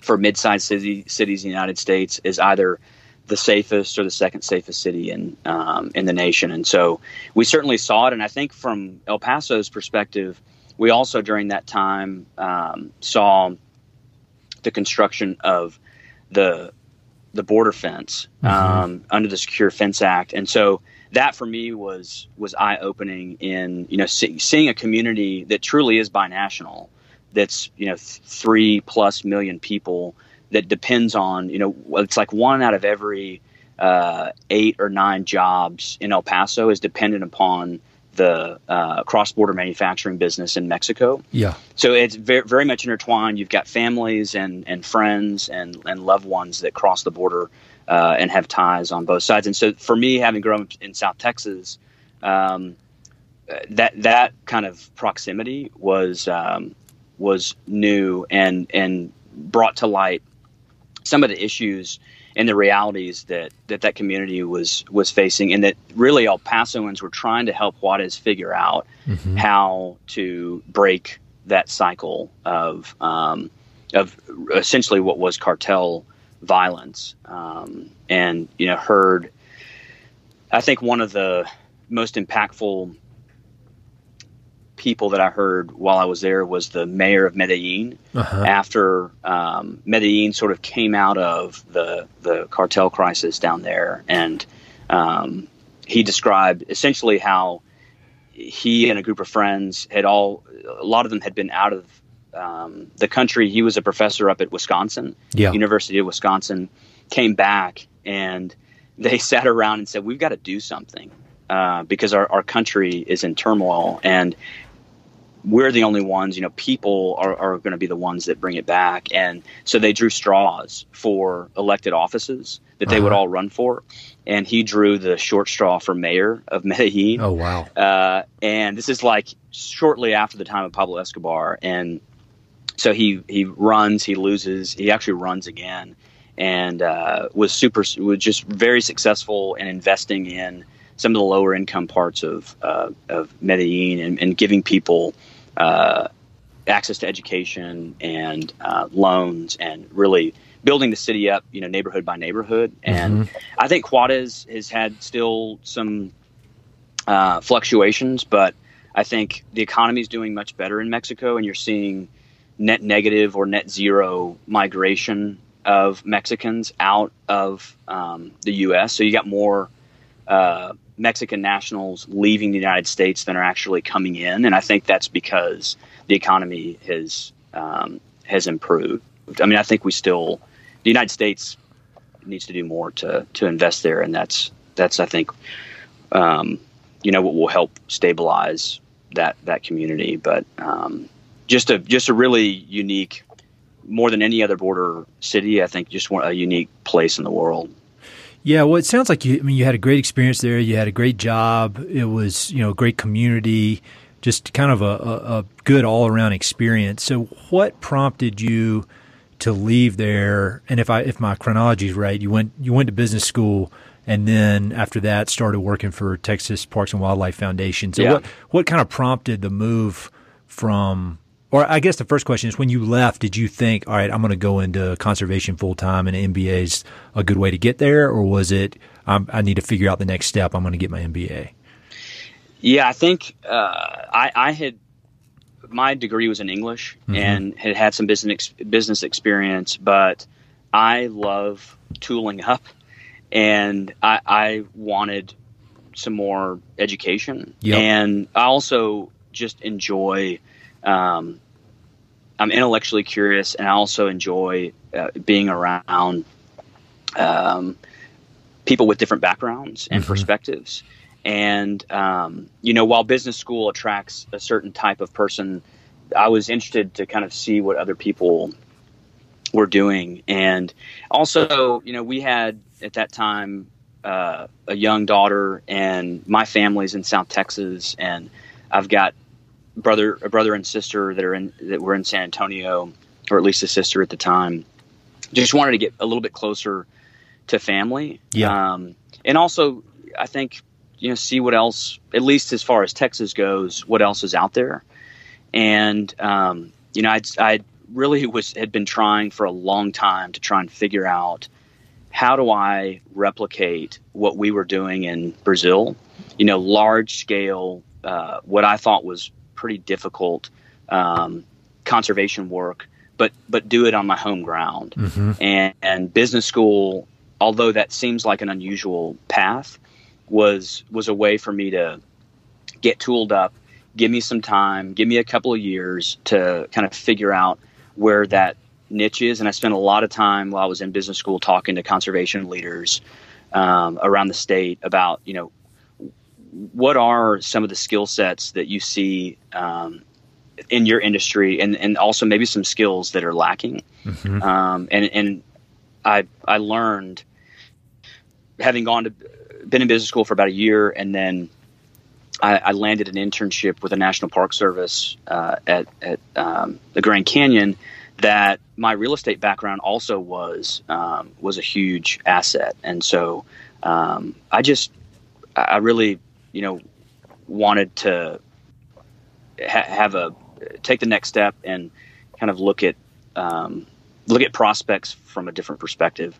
for mid-sized city, cities in the United States as either the safest or the second safest city in um, in the nation. And so we certainly saw it. And I think from El Paso's perspective, we also during that time um, saw the construction of the the border fence mm-hmm. um, under the Secure Fence Act. And so that for me was was eye-opening in, you know, see, seeing a community that truly is binational, that's, you know, th- three plus million people, that depends on, you know, it's like one out of every uh, eight or nine jobs in El Paso is dependent upon the uh, cross-border manufacturing business in Mexico. Yeah. So it's very, very much intertwined. You've got families and, and friends and, and loved ones that cross the border uh, and have ties on both sides. And so for me, having grown up in South Texas, um, that that kind of proximity was um, was new and and brought to light some of the issues and the realities that, that that community was was facing, and that really El Pasoans were trying to help Juarez figure out mm-hmm. how to break that cycle of um, of essentially what was cartel violence. Um, and, you know, heard, I think one of the most impactful people that I heard while I was there was the mayor of Medellin uh-huh. after um, Medellin sort of came out of the, the cartel crisis down there. And um, he described essentially how he and a group of friends had all, a lot of them had been out of um, the country. He was a professor up at Wisconsin, yeah. University of Wisconsin, came back, and they sat around and said, we've got to do something uh, because our, our country is in turmoil. And we're the only ones, you know, people are, are going to be the ones that bring it back. And so they drew straws for elected offices that they uh-huh. would all run for. And he drew the short straw for mayor of Medellin. Oh, wow. Uh, and this is like shortly after the time of Pablo Escobar. And so he, he runs, he loses, he actually runs again, and uh, was super, was just very successful in investing in some of the lower income parts of, uh, of Medellin, and, and giving people, uh, access to education and, uh, loans, and really building the city up, you know, neighborhood by neighborhood. And mm-hmm. I think Juarez has had still some, uh, fluctuations, but I think the economy is doing much better in Mexico, and you're seeing net negative or net zero migration of Mexicans out of, um, the U S. So you got more, uh, Mexican nationals leaving the United States than are actually coming in. And I think that's because the economy has, um, has improved. I mean, I think we still, the United States needs to do more to, to invest there. And that's, that's, I think, um, you know, what will help stabilize that, that community. But, um, just a, just a really unique, more than any other border city, I think just a unique place in the world. Yeah, well, it sounds like you. I mean, you had a great experience there. You had a great job. It was, you know, a great community, just kind of a, a, a good all-around experience. So, what prompted you to leave there? And if I, if my chronology is right, you went you went to business school, and then after that, started working for Texas Parks and Wildlife Foundation. So, yeah. what what kind of prompted the move from? Or I guess the first question is, when you left, did you think, all right, I'm going to go into conservation full-time and an M B A is a good way to get there? Or was it, I'm, I need to figure out the next step, I'm going to get my M B A? Yeah, I think uh, I, I had – my degree was in English mm-hmm. and had had some business business experience, but I love tooling up, and I, I wanted some more education. Yep. And I also just enjoy – Um, I'm intellectually curious, and I also enjoy uh, being around um, people with different backgrounds and mm-hmm. perspectives. And, um, you know, while business school attracts a certain type of person, I was interested to kind of see what other people were doing. And also, you know, we had at that time uh, a young daughter, and my family's in South Texas, and I've got brother, a brother and sister that are in, that were in San Antonio, or at least a sister at the time. Just wanted to get a little bit closer to family. Yeah. Um, and also I think, you know, see what else, at least as far as Texas goes, what else is out there. And, um, you know, I I really was, had been trying for a long time to try and figure out, how do I replicate what we were doing in Brazil? You know, large scale, uh, what I thought was pretty difficult, um, conservation work, but, but do it on my home ground. Mm-hmm. And, and business school, although that seems like an unusual path, was was a way for me to get tooled up, give me some time, give me a couple of years to kind of figure out where that niche is. And I spent a lot of time while I was in business school talking to conservation leaders um, around the state about, you know, what are some of the skill sets that you see um, in your industry, and, and also maybe some skills that are lacking. Mm-hmm. Um, and and I I learned, having gone to been in business school for about a year, and then I, I landed an internship with the National Park Service uh, at, at um, the Grand Canyon, that my real estate background also was um, was a huge asset. And so um, I just I really you know wanted to ha- have a take the next step and kind of look at um, look at prospects from a different perspective.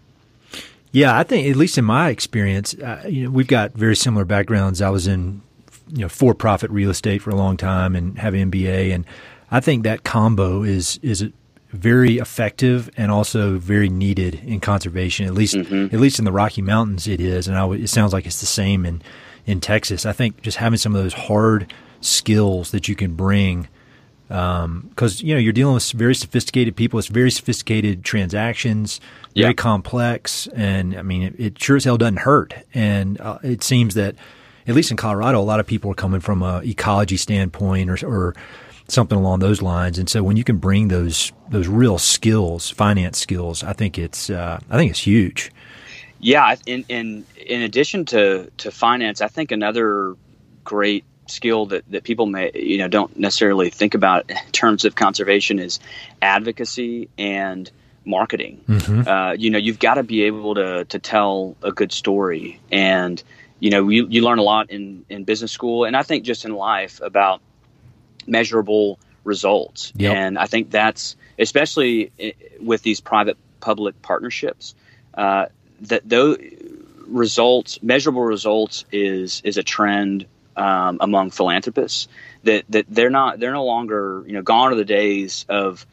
Yeah, I think, at least in my experience, uh, you know, we've got very similar backgrounds. I was in, you know, for-profit real estate for a long time and have an M B A, and I think that combo is is very effective and also very needed in conservation. At least, mm-hmm. at least in the Rocky Mountains, it is, and I w- it sounds like it's the same in in Texas. I think just having some of those hard skills that you can bring. Um, 'cause you know, you're dealing with very sophisticated people. It's very sophisticated transactions, very yeah. complex. And I mean, it, it sure as hell doesn't hurt. And uh, it seems that at least in Colorado, a lot of people are coming from a ecology standpoint or, or something along those lines. And so when you can bring those, those real skills, finance skills, I think it's, uh, I think it's huge. Yeah. In, in, in addition to, to finance, I think another great skill that, that people may, you know, don't necessarily think about in terms of conservation is advocacy and marketing. Mm-hmm. Uh, you know, you've got to be able to, to tell a good story. And, you know, you, you learn a lot in, in business school, and I think just in life, about measurable results. Yep. And I think that's, especially with these private public partnerships, uh, that those results, measurable results is, is a trend Um, among philanthropists, that, that they're not, they're no longer, you know, gone are the days of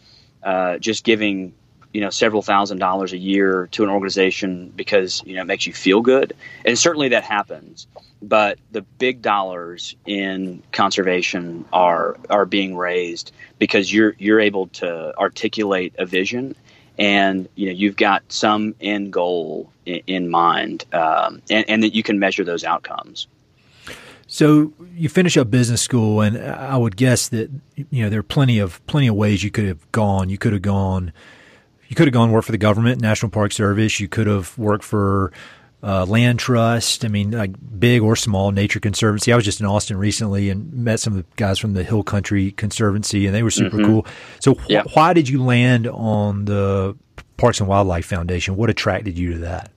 uh, just giving, you know, several thousand dollars a year to an organization because, you know, it makes you feel good. And certainly that happens, but the big dollars in conservation are, are being raised because you're, you're able to articulate a vision, and, you know, you've got some end goal in, in mind, um, and, and that you can measure those outcomes. So you finish up business school, and I would guess that, you know, there are plenty of plenty of ways you could have gone. You could have gone, you could have gone work for the government, National Park Service. You could have worked for uh, land trust. I mean, like big or small, Nature Conservancy. I was just in Austin recently and met some of the guys from the Hill Country Conservancy, and they were super mm-hmm. cool. So wh- yeah. why did you land on the Parks and Wildlife Foundation? What attracted you to that?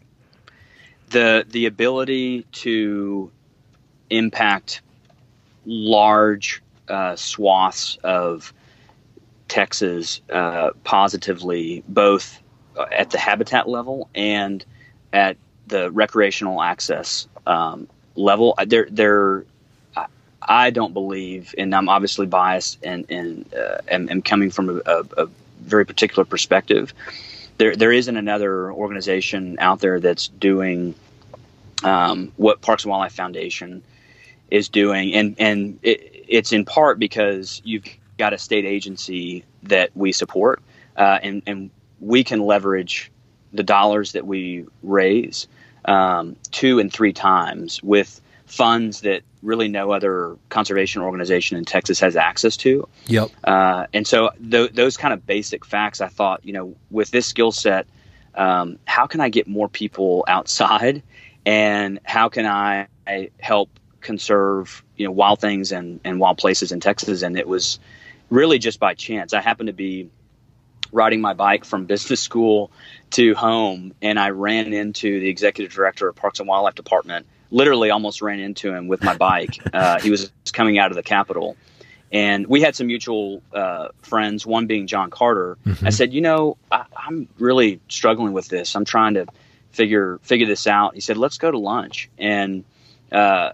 The the ability to impact large uh, swaths of Texas uh, positively, both at the habitat level and at the recreational access um, level. There, there, I don't believe, and I'm obviously biased, and and uh, am, am coming from a, a, a very particular perspective. There, there isn't another organization out there that's doing um, what Parks and Wildlife Foundation is doing. And, and it, it's in part because you've got a state agency that we support, uh, and, and we can leverage the dollars that we raise um, two and three times with funds that really no other conservation organization in Texas has access to. Yep. Uh, and so th- those kind of basic facts, I thought, you know, with this skill set, um, how can I get more people outside and how can I, I help conserve, you know, wild things and, and wild places in Texas? And it was really just by chance. I happened to be riding my bike from business school to home, and I ran into the executive director of Parks and Wildlife Department, literally almost ran into him with my bike. Uh, he was coming out of the Capitol, and we had some mutual uh, friends, one being John Carter. Mm-hmm. I said, you know, I, I'm really struggling with this. I'm trying to figure figure this out. He said, let's go to lunch. And uh,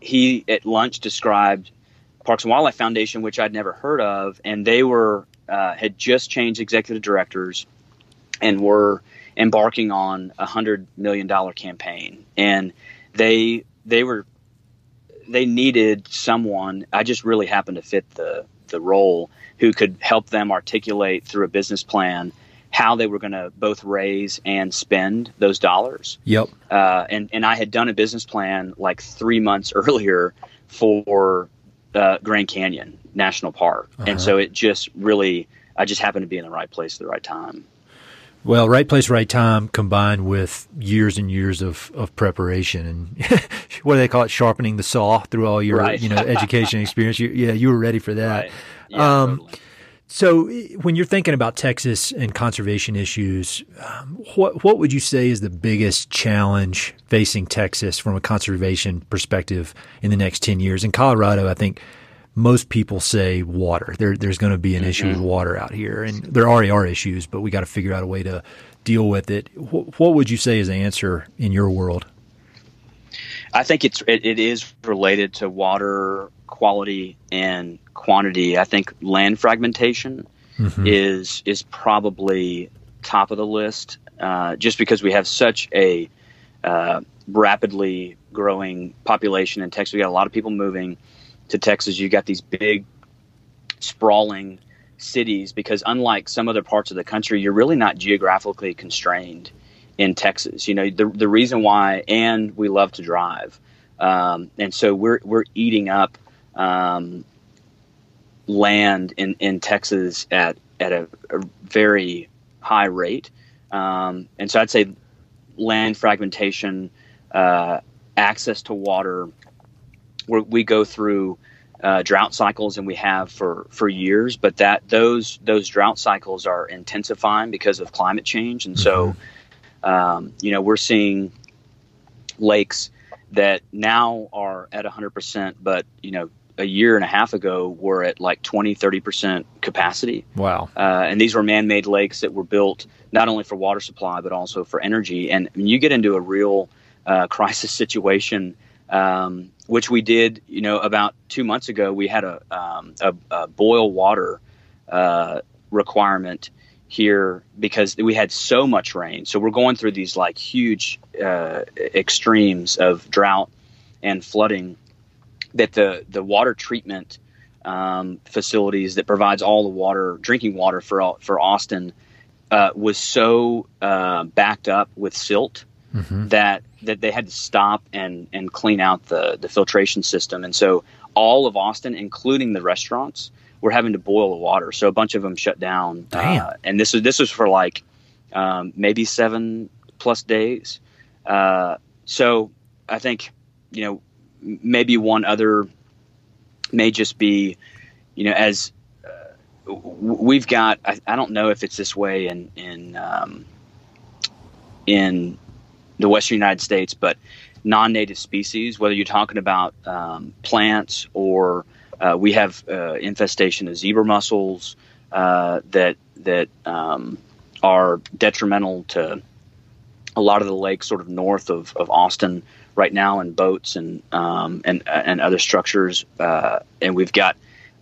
he at lunch described Parks and Wildlife Foundation, which I'd never heard of, and they were Uh, had just changed executive directors and were embarking on a hundred million dollar campaign. And they, they were, they needed someone. I just really happened to fit the, the role who could help them articulate through a business plan how they were going to both raise and spend those dollars. Yep. Uh, and, and I had done a business plan like three months earlier for Uh, Grand Canyon National Park. Uh-huh. And so it just really, I just happened to be in the right place at the right time. Well, right place, right time, combined with years and years of, of preparation and what do they call it? Sharpening the saw through all your, right. you know, education experience. You, yeah, you were ready for that. Right. Yeah, um, totally. So when you're thinking about Texas and conservation issues, um, what what would you say is the biggest challenge facing Texas from a conservation perspective in the next ten years? In Colorado, I think most people say water. There, there's going to be an mm-hmm. issue with water out here. And there already are issues, but we got to figure out a way to deal with it. What, what would you say is the answer in your world? I think it's it, it is related to water quality and quantity. I think land fragmentation mm-hmm. is is probably top of the list, uh, just because we have such a uh, rapidly growing population in Texas. We got a lot of people moving to Texas. You got these big sprawling cities because, unlike some other parts of the country, you're really not geographically constrained in Texas. You know, the the reason why, and we love to drive, um, and so we're we're eating up um, land in, in Texas at at a, a very high rate, um, and so I'd say land fragmentation, uh, access to water. We're, we go through uh, drought cycles, and we have for for years, but that those those drought cycles are intensifying because of climate change, and so. Mm-hmm. Um, you know, we're seeing lakes that now are at one hundred percent, but, you know, a year and a half ago were at like twenty, thirty percent capacity. Wow. Uh, and these were man-made lakes that were built not only for water supply, but also for energy. And when you get into a real uh, crisis situation, um, which we did, you know, about two months ago, we had a, um, a, a boil water uh, requirement here because we had so much rain. So we're going through these like huge uh, extremes of drought and flooding that the, the water treatment um, facilities that provides all the water, drinking water for all, for Austin uh, was so uh, backed up with silt mm-hmm. that, that they had to stop and, and clean out the, the filtration system. And so all of Austin, including the restaurants, we're having to boil the water. So a bunch of them shut down. Damn. Uh, and this was, this was for like um, maybe seven plus days. Uh, so I think, you know, maybe one other may just be, you know, as uh, we've got, I, I don't know if it's this way in, in, um, in the Western United States, but non-native species, whether you're talking about um, plants or Uh, we have uh, infestation of zebra mussels uh, that that um, are detrimental to a lot of the lakes sort of north of, of Austin right now in boats and um, and and other structures. Uh, and we've got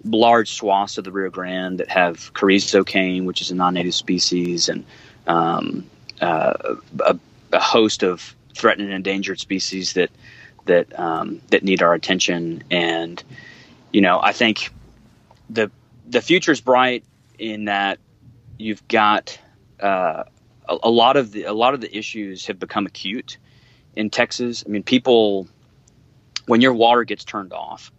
large swaths of the Rio Grande that have chorizo cane, which is a non-native species, and um, uh, a, a host of threatened and endangered species that that um, that need our attention. And you know, I think the the future's bright in that you've got uh, a, a lot of the a lot of the issues have become acute in Texas. I mean, people, when your water gets turned off,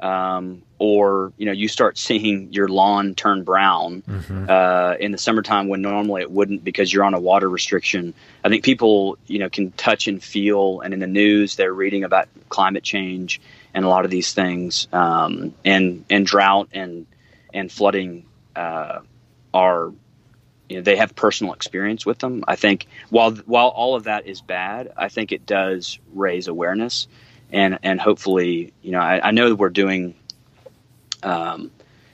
um, or you know, you start seeing your lawn turn brown mm-hmm. uh, in the summertime when normally it wouldn't because you're on a water restriction. I think people, you know, can touch and feel, and in the news they're reading about climate change and a lot of these things, um, and and drought and and flooding uh, are, you know, they have personal experience with them. I think while while all of that is bad, I think it does raise awareness. And and hopefully, you know, I, I know that we're doing, um,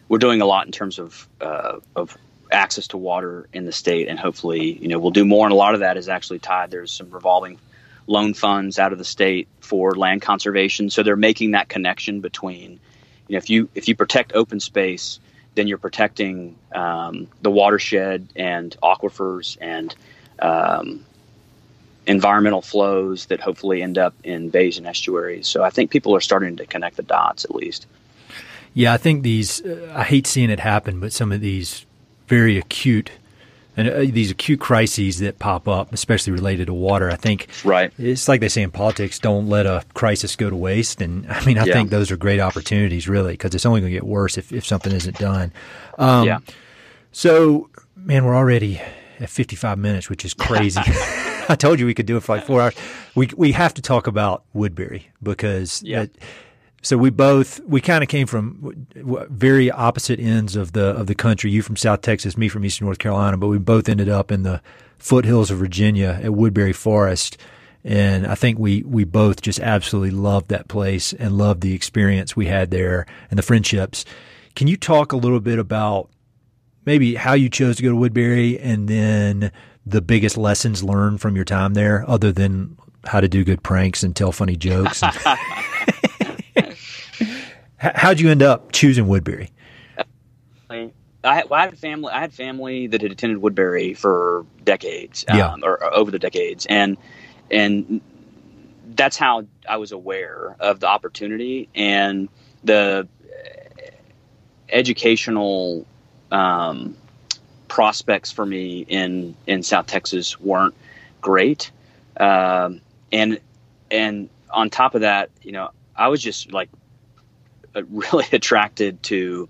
we're doing a lot in terms of uh, of access to water in the state, and hopefully, you know, we'll do more. And a lot of that is actually tied. There's some revolving loan funds out of the state for land conservation, so they're making that connection between, you know, if you if you protect open space, then you're protecting um, the watershed and aquifers and um, environmental flows that hopefully end up in bays and estuaries. So I think people are starting to connect the dots, at least. Yeah, I think these, uh, I hate seeing it happen, but some of these very acute and uh, these acute crises that pop up, especially related to water, I think right. It's like they say in politics, don't let a crisis go to waste. And I mean, I yeah. think those are great opportunities, really, because it's only going to get worse if, if something isn't done. Um, yeah. So, man, we're already at fifty-five minutes, which is crazy. I told you we could do it for like four hours. We we have to talk about Woodbury because yeah. that, so we both we kind of came from very opposite ends of the of the country. You from South Texas, me from Eastern North Carolina, but we both ended up in the foothills of Virginia at Woodbury Forest, and I think we we both just absolutely loved that place and loved the experience we had there and the friendships. Can you talk a little bit about maybe how you chose to go to Woodbury and then the biggest lessons learned from your time there, other than how to do good pranks and tell funny jokes? And how'd you end up choosing Woodbury? I, I had family. I had family that had attended Woodbury for decades, um, yeah. or, or over the decades, and and that's how I was aware of the opportunity and the educational Um, prospects for me in, in South Texas weren't great. Um, and, and on top of that, you know, I was just like really attracted to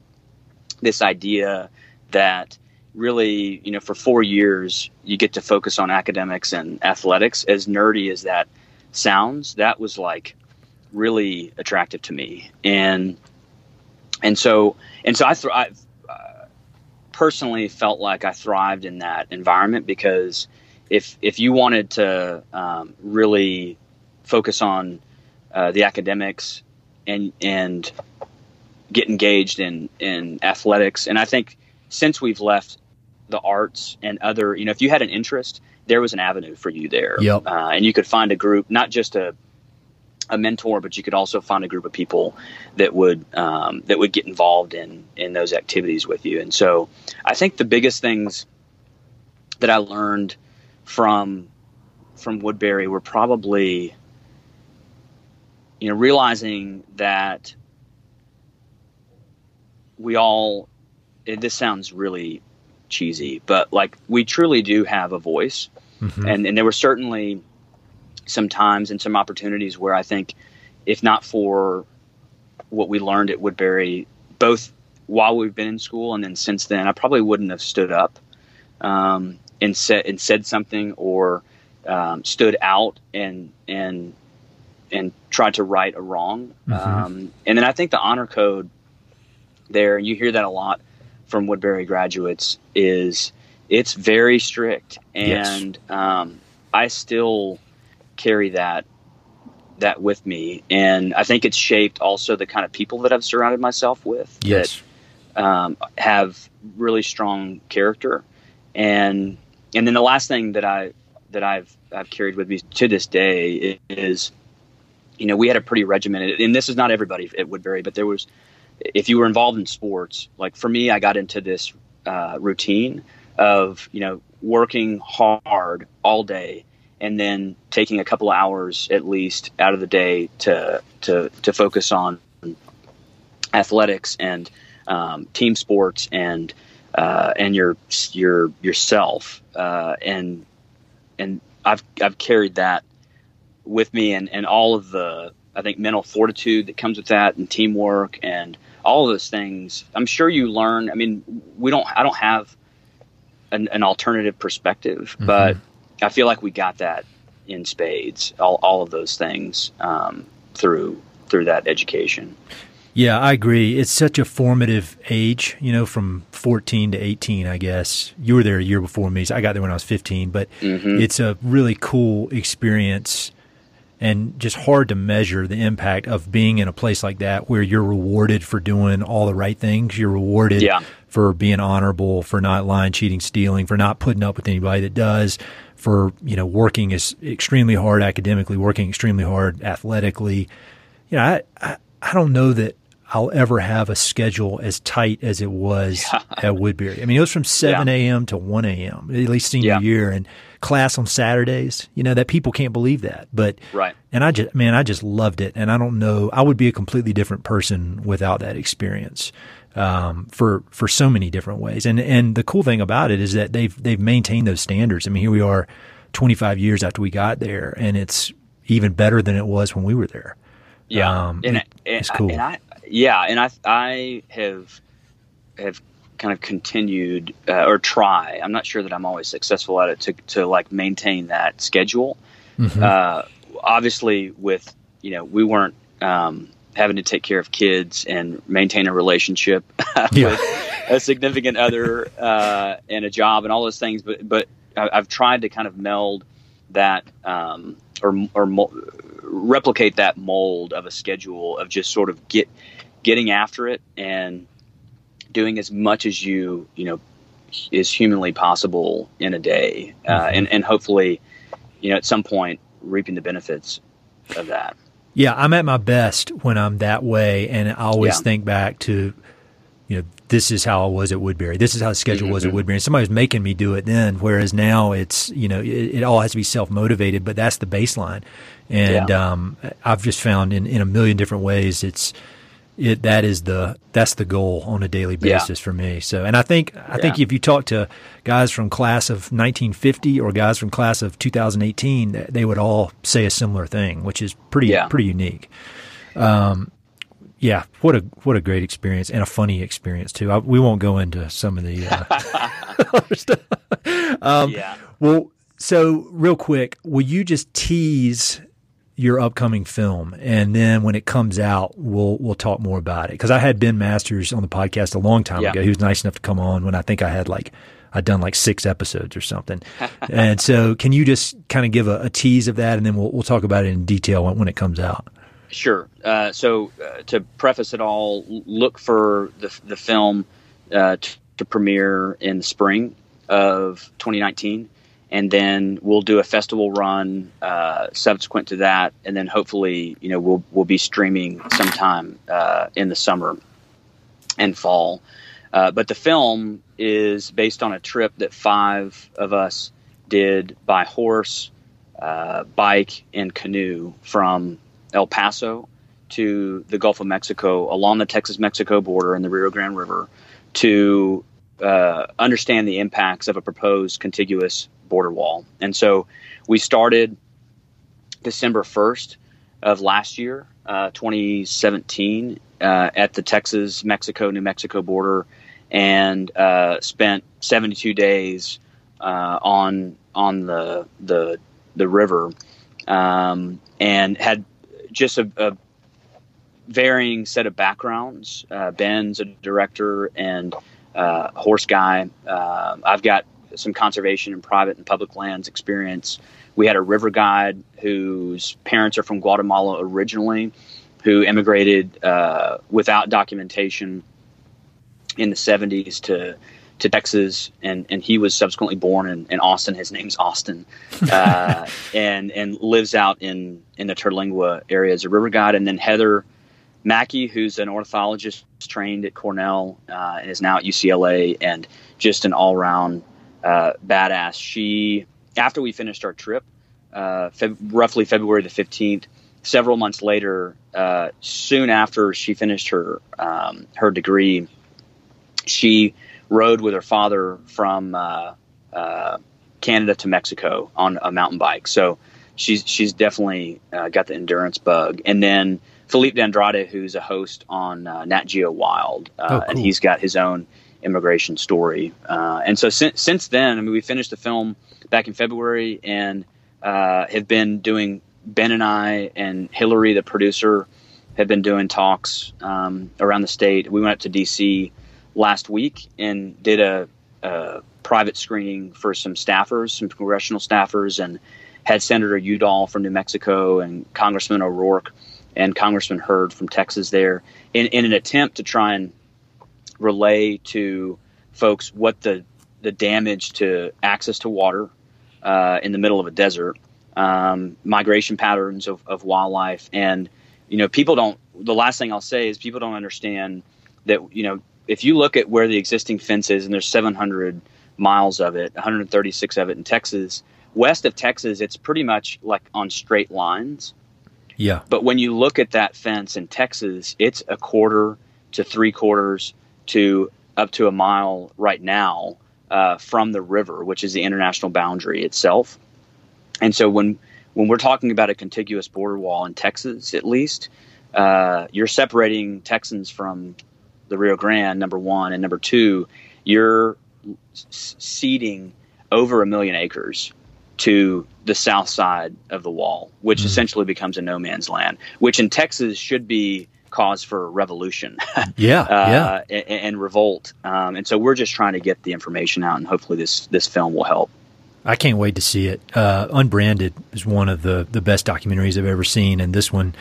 this idea that really, you know, for four years you get to focus on academics and athletics. As nerdy as that sounds, that was like really attractive to me. And, and so, and so I thrived. Personally felt like I thrived in that environment because if if you wanted to um, really focus on uh, the academics and and get engaged in, in athletics, and I think since we've left the arts and other, you know, if you had an interest, there was an avenue for you there. Yep. Uh, and you could find a group, not just a a mentor, but you could also find a group of people that would um, that would get involved in in those activities with you. And so I think the biggest things that I learned from from Woodbury were probably, you know, realizing that we all, this sounds really cheesy, but like we truly do have a voice. Mm-hmm. And, and there were certainly some times and some opportunities where I think if not for what we learned at Woodbury, both while we've been in school and then since then, I probably wouldn't have stood up um, and said, and said something or um, stood out and, and, and tried to right a wrong. Mm-hmm. Um, and then I think the honor code there, and you hear that a lot from Woodbury graduates, is it's very strict. And yes. um, I still carry that that with me, and I think it's shaped also the kind of people that I've surrounded myself with. Yes. That um, have really strong character, and and then the last thing that I that I've I've carried with me to this day is, you know, we had a pretty regimented, and this is not everybody at Woodbury, but there was, if you were involved in sports, like for me, I got into this uh, routine of, you know, working hard all day, and then taking a couple of hours at least out of the day to to to focus on athletics and um, team sports and uh, and your your yourself uh, and and I've I've carried that with me, and, and all of the, I think, mental fortitude that comes with that, and teamwork, and all of those things. I'm sure you learn. I mean, we don't. I don't have an, an alternative perspective, mm-hmm. but I feel like we got that in spades. All all of those things um, through through that education. Yeah, I agree. It's such a formative age, you know, from fourteen to eighteen, I guess. You were there a year before me. So I got there when I was fifteen, but mm-hmm. it's a really cool experience and just hard to measure the impact of being in a place like that where you're rewarded for doing all the right things. You're rewarded yeah. for being honorable, for not lying, cheating, stealing, for not putting up with anybody that does, for, you know, working is extremely hard academically, working extremely hard athletically. You know, I, I, I don't know that I'll ever have a schedule as tight as it was yeah. at Woodbury. I mean, it was from seven a.m. yeah. to one a.m., at least senior yeah. year, and class on Saturdays. You know, that people can't believe that. But right. And I just, man, I just loved it. And I don't know, I would be a completely different person without that experience um, for for so many different ways. And and the cool thing about it is that they've they've maintained those standards. I mean, here we are twenty-five years after we got there, and it's even better than it was when we were there. Yeah, um, and, it, and it's cool. And I, yeah, and I I have have kind of continued uh, or try. I'm not sure that I'm always successful at it to to like maintain that schedule. Mm-hmm. Uh, obviously, with you know we weren't um, having to take care of kids and maintain a relationship yeah. with a significant other uh, and a job and all those things. But but I've tried to kind of meld that um, or or. Mo- replicate that mold of a schedule of just sort of get getting after it and doing as much as you, you know, is humanly possible in a day. Uh, and, and hopefully, you know, at some point reaping the benefits of that. Yeah. I'm at my best when I'm that way. And I always yeah. think back to, you know, this is how I was at Woodbury. This is how the schedule mm-hmm. was at Woodbury. And somebody was making me do it then, whereas now it's, you know, it, it all has to be self-motivated, but that's the baseline. And yeah. um, I've just found in, in a million different ways, it's it that is the that's the goal on a daily basis yeah. for me. So, and I think I yeah. think if you talk to guys from class of nineteen fifty or guys from class of two thousand eighteen, they would all say a similar thing, which is pretty yeah. pretty unique. Um, yeah, what a what a great experience and a funny experience too. I, we won't go into some of the uh, other stuff. Um, yeah. Well, so real quick, will you just tease your upcoming film, and then when it comes out, we'll we'll talk more about it. Because I had Ben Masters on the podcast a long time yeah. ago. He was nice enough to come on when I think I had like I'd done like six episodes or something. And so, can you just kind of give a, a tease of that, and then we'll we'll talk about it in detail when, when it comes out. Sure. Uh, so uh, to preface it all, look for the the film uh, t- to premiere in the spring of twenty nineteen. And then we'll do a festival run uh, subsequent to that, and then hopefully, you know, we'll we'll be streaming sometime uh, in the summer and fall. Uh, but the film is based on a trip that five of us did by horse, uh, bike, and canoe from El Paso to the Gulf of Mexico, along the Texas-Mexico border and the Rio Grande River, to uh, understand the impacts of a proposed contiguous border wall. And so we started December first of last year, uh, twenty seventeen, uh, at the Texas, Mexico, New Mexico border, and uh, spent seventy-two days uh, on on the the the river, um, and had just a, a varying set of backgrounds. Uh, Ben's a director and uh, horse guy. Uh, I've got some conservation and private and public lands experience. We had a river guide whose parents are from Guatemala originally, who immigrated uh, without documentation in the seventies to to Texas, and, and he was subsequently born in, in Austin. His name's Austin, uh, and and lives out in, in the Terlingua area as a river guide. And then Heather Mackey, who's an ornithologist trained at Cornell uh, and is now at U C L A, and just an all-round Uh, badass. She, after we finished our trip, uh, feb- roughly February the fifteenth, several months later, uh, soon after she finished her um, her degree, she rode with her father from uh, uh, Canada to Mexico on a mountain bike. So she's she's definitely uh, got the endurance bug. And then Felipe de Andrade, who's a host on uh, Nat Geo Wild, uh, oh, cool. and he's got his own immigration story. Uh, and so since since then, I mean, we finished the film back in February, and uh, have been doing, Ben and I and Hillary, the producer, have been doing talks um, around the state. We went up to D C last week and did a, a private screening for some staffers, some congressional staffers, and had Senator Udall from New Mexico and Congressman O'Rourke and Congressman Hurd from Texas there in, in an attempt to try and relay to folks what the, the damage to access to water uh, in the middle of a desert, um, migration patterns of, of wildlife. And, you know, people don't, the last thing I'll say is people don't understand that, you know, if you look at where the existing fence is, and there's seven hundred miles of it, one hundred thirty-six of it in Texas, west of Texas, it's pretty much like on straight lines. Yeah. But when you look at that fence in Texas, it's a quarter to three quarters to up to a mile right now uh, from the river, which is the international boundary itself. And so when when we're talking about a contiguous border wall in Texas, at least, uh, you're separating Texans from the Rio Grande, number one, and number two, you're ceding over a million acres to the south side of the wall, which mm. essentially becomes a no man's land, which in Texas should be cause for revolution. yeah, uh, yeah. And, and revolt. Um, and so we're just trying to get the information out, and hopefully this, this film will help. I can't wait to see it. Uh, Unbranded is one of the, the best documentaries I've ever seen. And this one,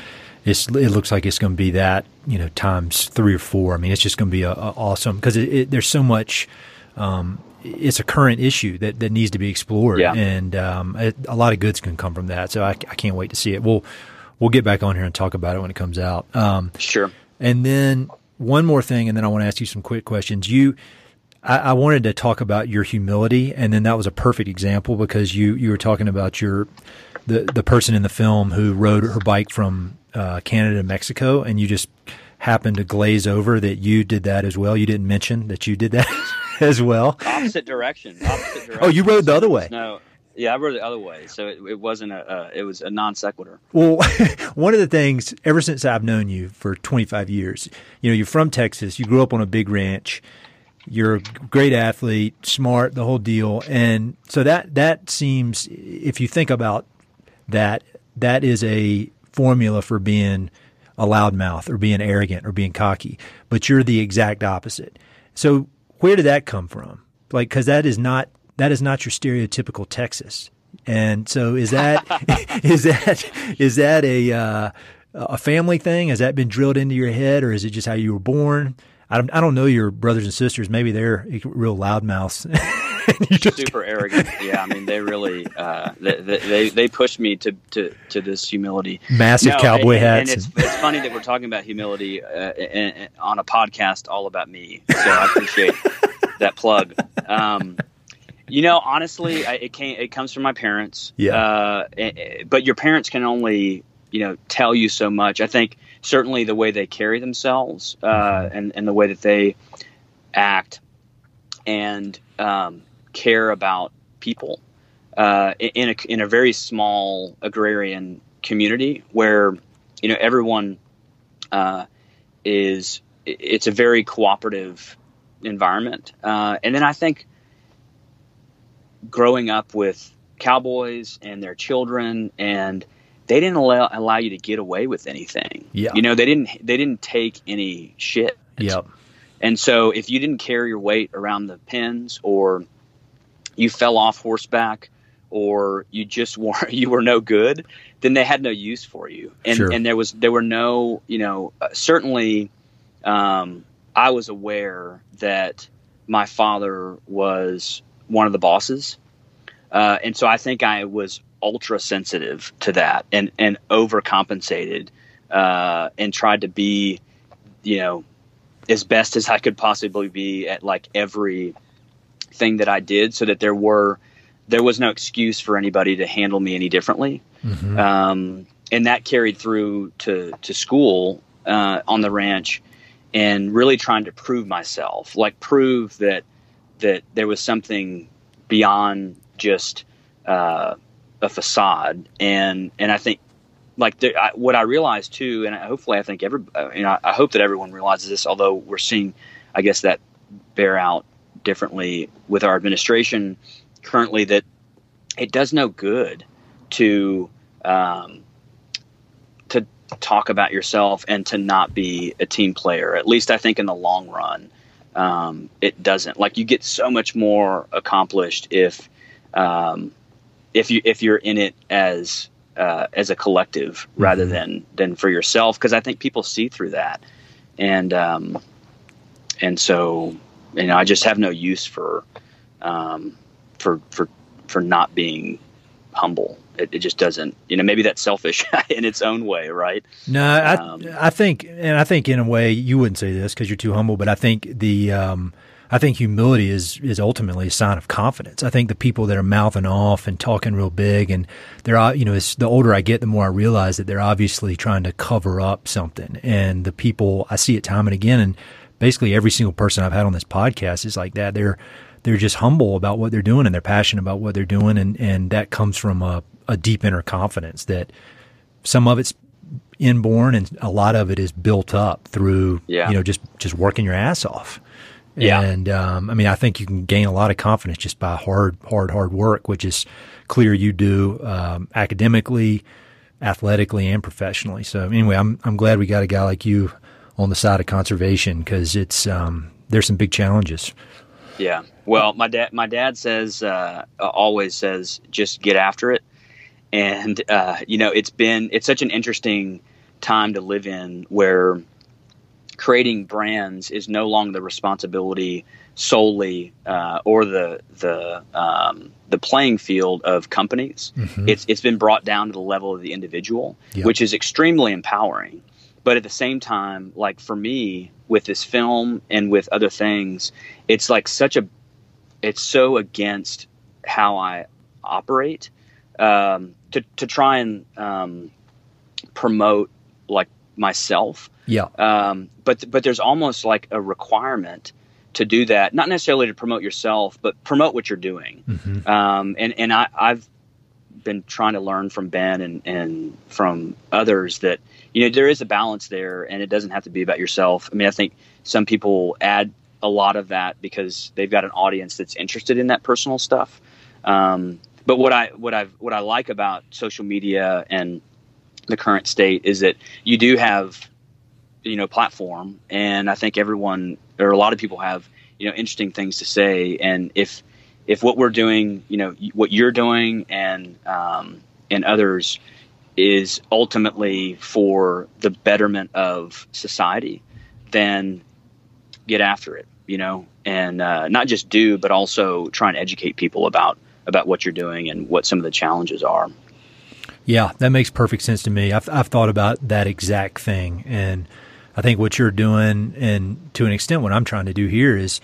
it's, it looks like it's going to be that, you know, times three or four. I mean, it's just going to be a, a awesome, because it, it, there's so much, um, it's a current issue that, that needs to be explored. Yeah. And um, it, a lot of goods can come from that. So I, I can't wait to see it. We'll, we'll get back on here and talk about it when it comes out. Um, sure. And then one more thing, and then I want to ask you some quick questions. You, I wanted to talk about your humility, and then that was a perfect example because you, you were talking about your the, the person in the film who rode her bike from uh, Canada to Mexico, and you just happened to glaze over that you did that as well. You didn't mention that you did that as well. Opposite direction. Opposite direction. Oh, you rode the other way. No. Yeah, I rode the other way, so it, it wasn't a uh, it was a non sequitur. Well, one of the things ever since I've known you for twenty-five years, you know, you're from Texas. You grew up on a big ranch. You're a great athlete, smart, the whole deal. And so that, that seems, if you think about that, that is a formula for being a loudmouth or being arrogant or being cocky, but you're the exact opposite. So where did that come from? Like, cause that is not, that is not your stereotypical Texas. And so is that, is that, is that a, uh, a family thing? Has that been drilled into your head, or is it just how you were born? I don't, I don't know your brothers and sisters. Maybe they're real loudmouths. Super arrogant. Yeah, I mean, they really uh, they, they they pushed me to, to, to this humility. Massive no, cowboy and, hats. And it's, and... it's funny that we're talking about humility uh, and, and on a podcast all about me. So I appreciate that plug. Um, you know, honestly, I, it came, it comes from my parents. Yeah. Uh, but your parents can only, you know, tell you so much. I think certainly the way they carry themselves uh, and, and the way that they act and um, care about people uh, in, a, in a very small agrarian community where, you know, everyone uh, is – it's a very cooperative environment. Uh, and then I think growing up with cowboys and their children and – they didn't allow, allow you to get away with anything. Yeah. You know, they didn't they didn't take any shit. Yep. And so if you didn't carry your weight around the pens, or you fell off horseback, or you just weren't, you were no good, then they had no use for you. And sure. and there was there were no, you know, uh, certainly um, I was aware that my father was one of the bosses. Uh, and so I think I was ultra sensitive to that and, and overcompensated, uh, and tried to be, you know, as best as I could possibly be at like every thing that I did, so that there were, there was no excuse for anybody to handle me any differently. Mm-hmm. Um, and that carried through to, to school, uh, on the ranch, and really trying to prove myself, like prove that, that there was something beyond just uh, a facade. And and I think like the, I, what I realized too, and hopefully I think every, you know, I hope that everyone realizes this. Although we're seeing, I guess, that bear out differently with our administration currently, that it does no good to um, to talk about yourself and to not be a team player. At least I think in the long run. Um, it doesn't. Like, you get so much more accomplished if, um, if you if you're in it as uh, as a collective rather mm-hmm. than than for yourself. Because I think people see through that, and um, and so you know I just have no use for um, for for for not being humble. It, it just doesn't. You know, maybe that's selfish in its own way, right? No, I, um, I think, and I think in a way you wouldn't say this because you're too humble, but I think the, um, I think humility is is ultimately a sign of confidence. I think the people that are mouthing off and talking real big, and they're, you know, it's, the older I get, the more I realize that they're obviously trying to cover up something. And the people, I see it time and again, and basically every single person I've had on this podcast is like that. They're they're just humble about what they're doing, and they're passionate about what they're doing, and and that comes from a a deep inner confidence that some of it's inborn and a lot of it is built up through, yeah. you know, just, just working your ass off. Yeah. And, um, I mean, I think you can gain a lot of confidence just by hard, hard, hard work, which is clear you do, um, academically, athletically, and professionally. So anyway, I'm, I'm glad we got a guy like you on the side of conservation, 'cause it's, um, there's some big challenges. Yeah. Well, my dad, my dad says, uh, always says, just get after it. And, uh, you know, it's been, it's such an interesting time to live in where creating brands is no longer the responsibility solely, uh, or the, the, um, the playing field of companies. Mm-hmm. It's, it's been brought down to the level of the individual, yep. which is extremely empowering. But at the same time, like for me with this film and with other things, it's like such a, it's so against how I operate. Um, to, to try and, um, promote like myself. Yeah. Um, but, but there's almost like a requirement to do that, not necessarily to promote yourself, but promote what you're doing. Mm-hmm. Um, and, and I, I've been trying to learn from Ben and, and from others that, you know, there is a balance there, and it doesn't have to be about yourself. I mean, I think some people add a lot of that because they've got an audience that's interested in that personal stuff. Um, But what I what I what I like about social media and the current state is that you do have, you know, platform, and I think everyone or a lot of people have, you know, interesting things to say. And if if what we're doing, you know, what you're doing and um, and others is ultimately for the betterment of society, then get after it, you know, and uh, not just do, but also try and educate people about. about what you're doing and what some of the challenges are. Yeah, that makes perfect sense to me. I've, I've thought about that exact thing. And I think what you're doing, and to an extent what I'm trying to do here, is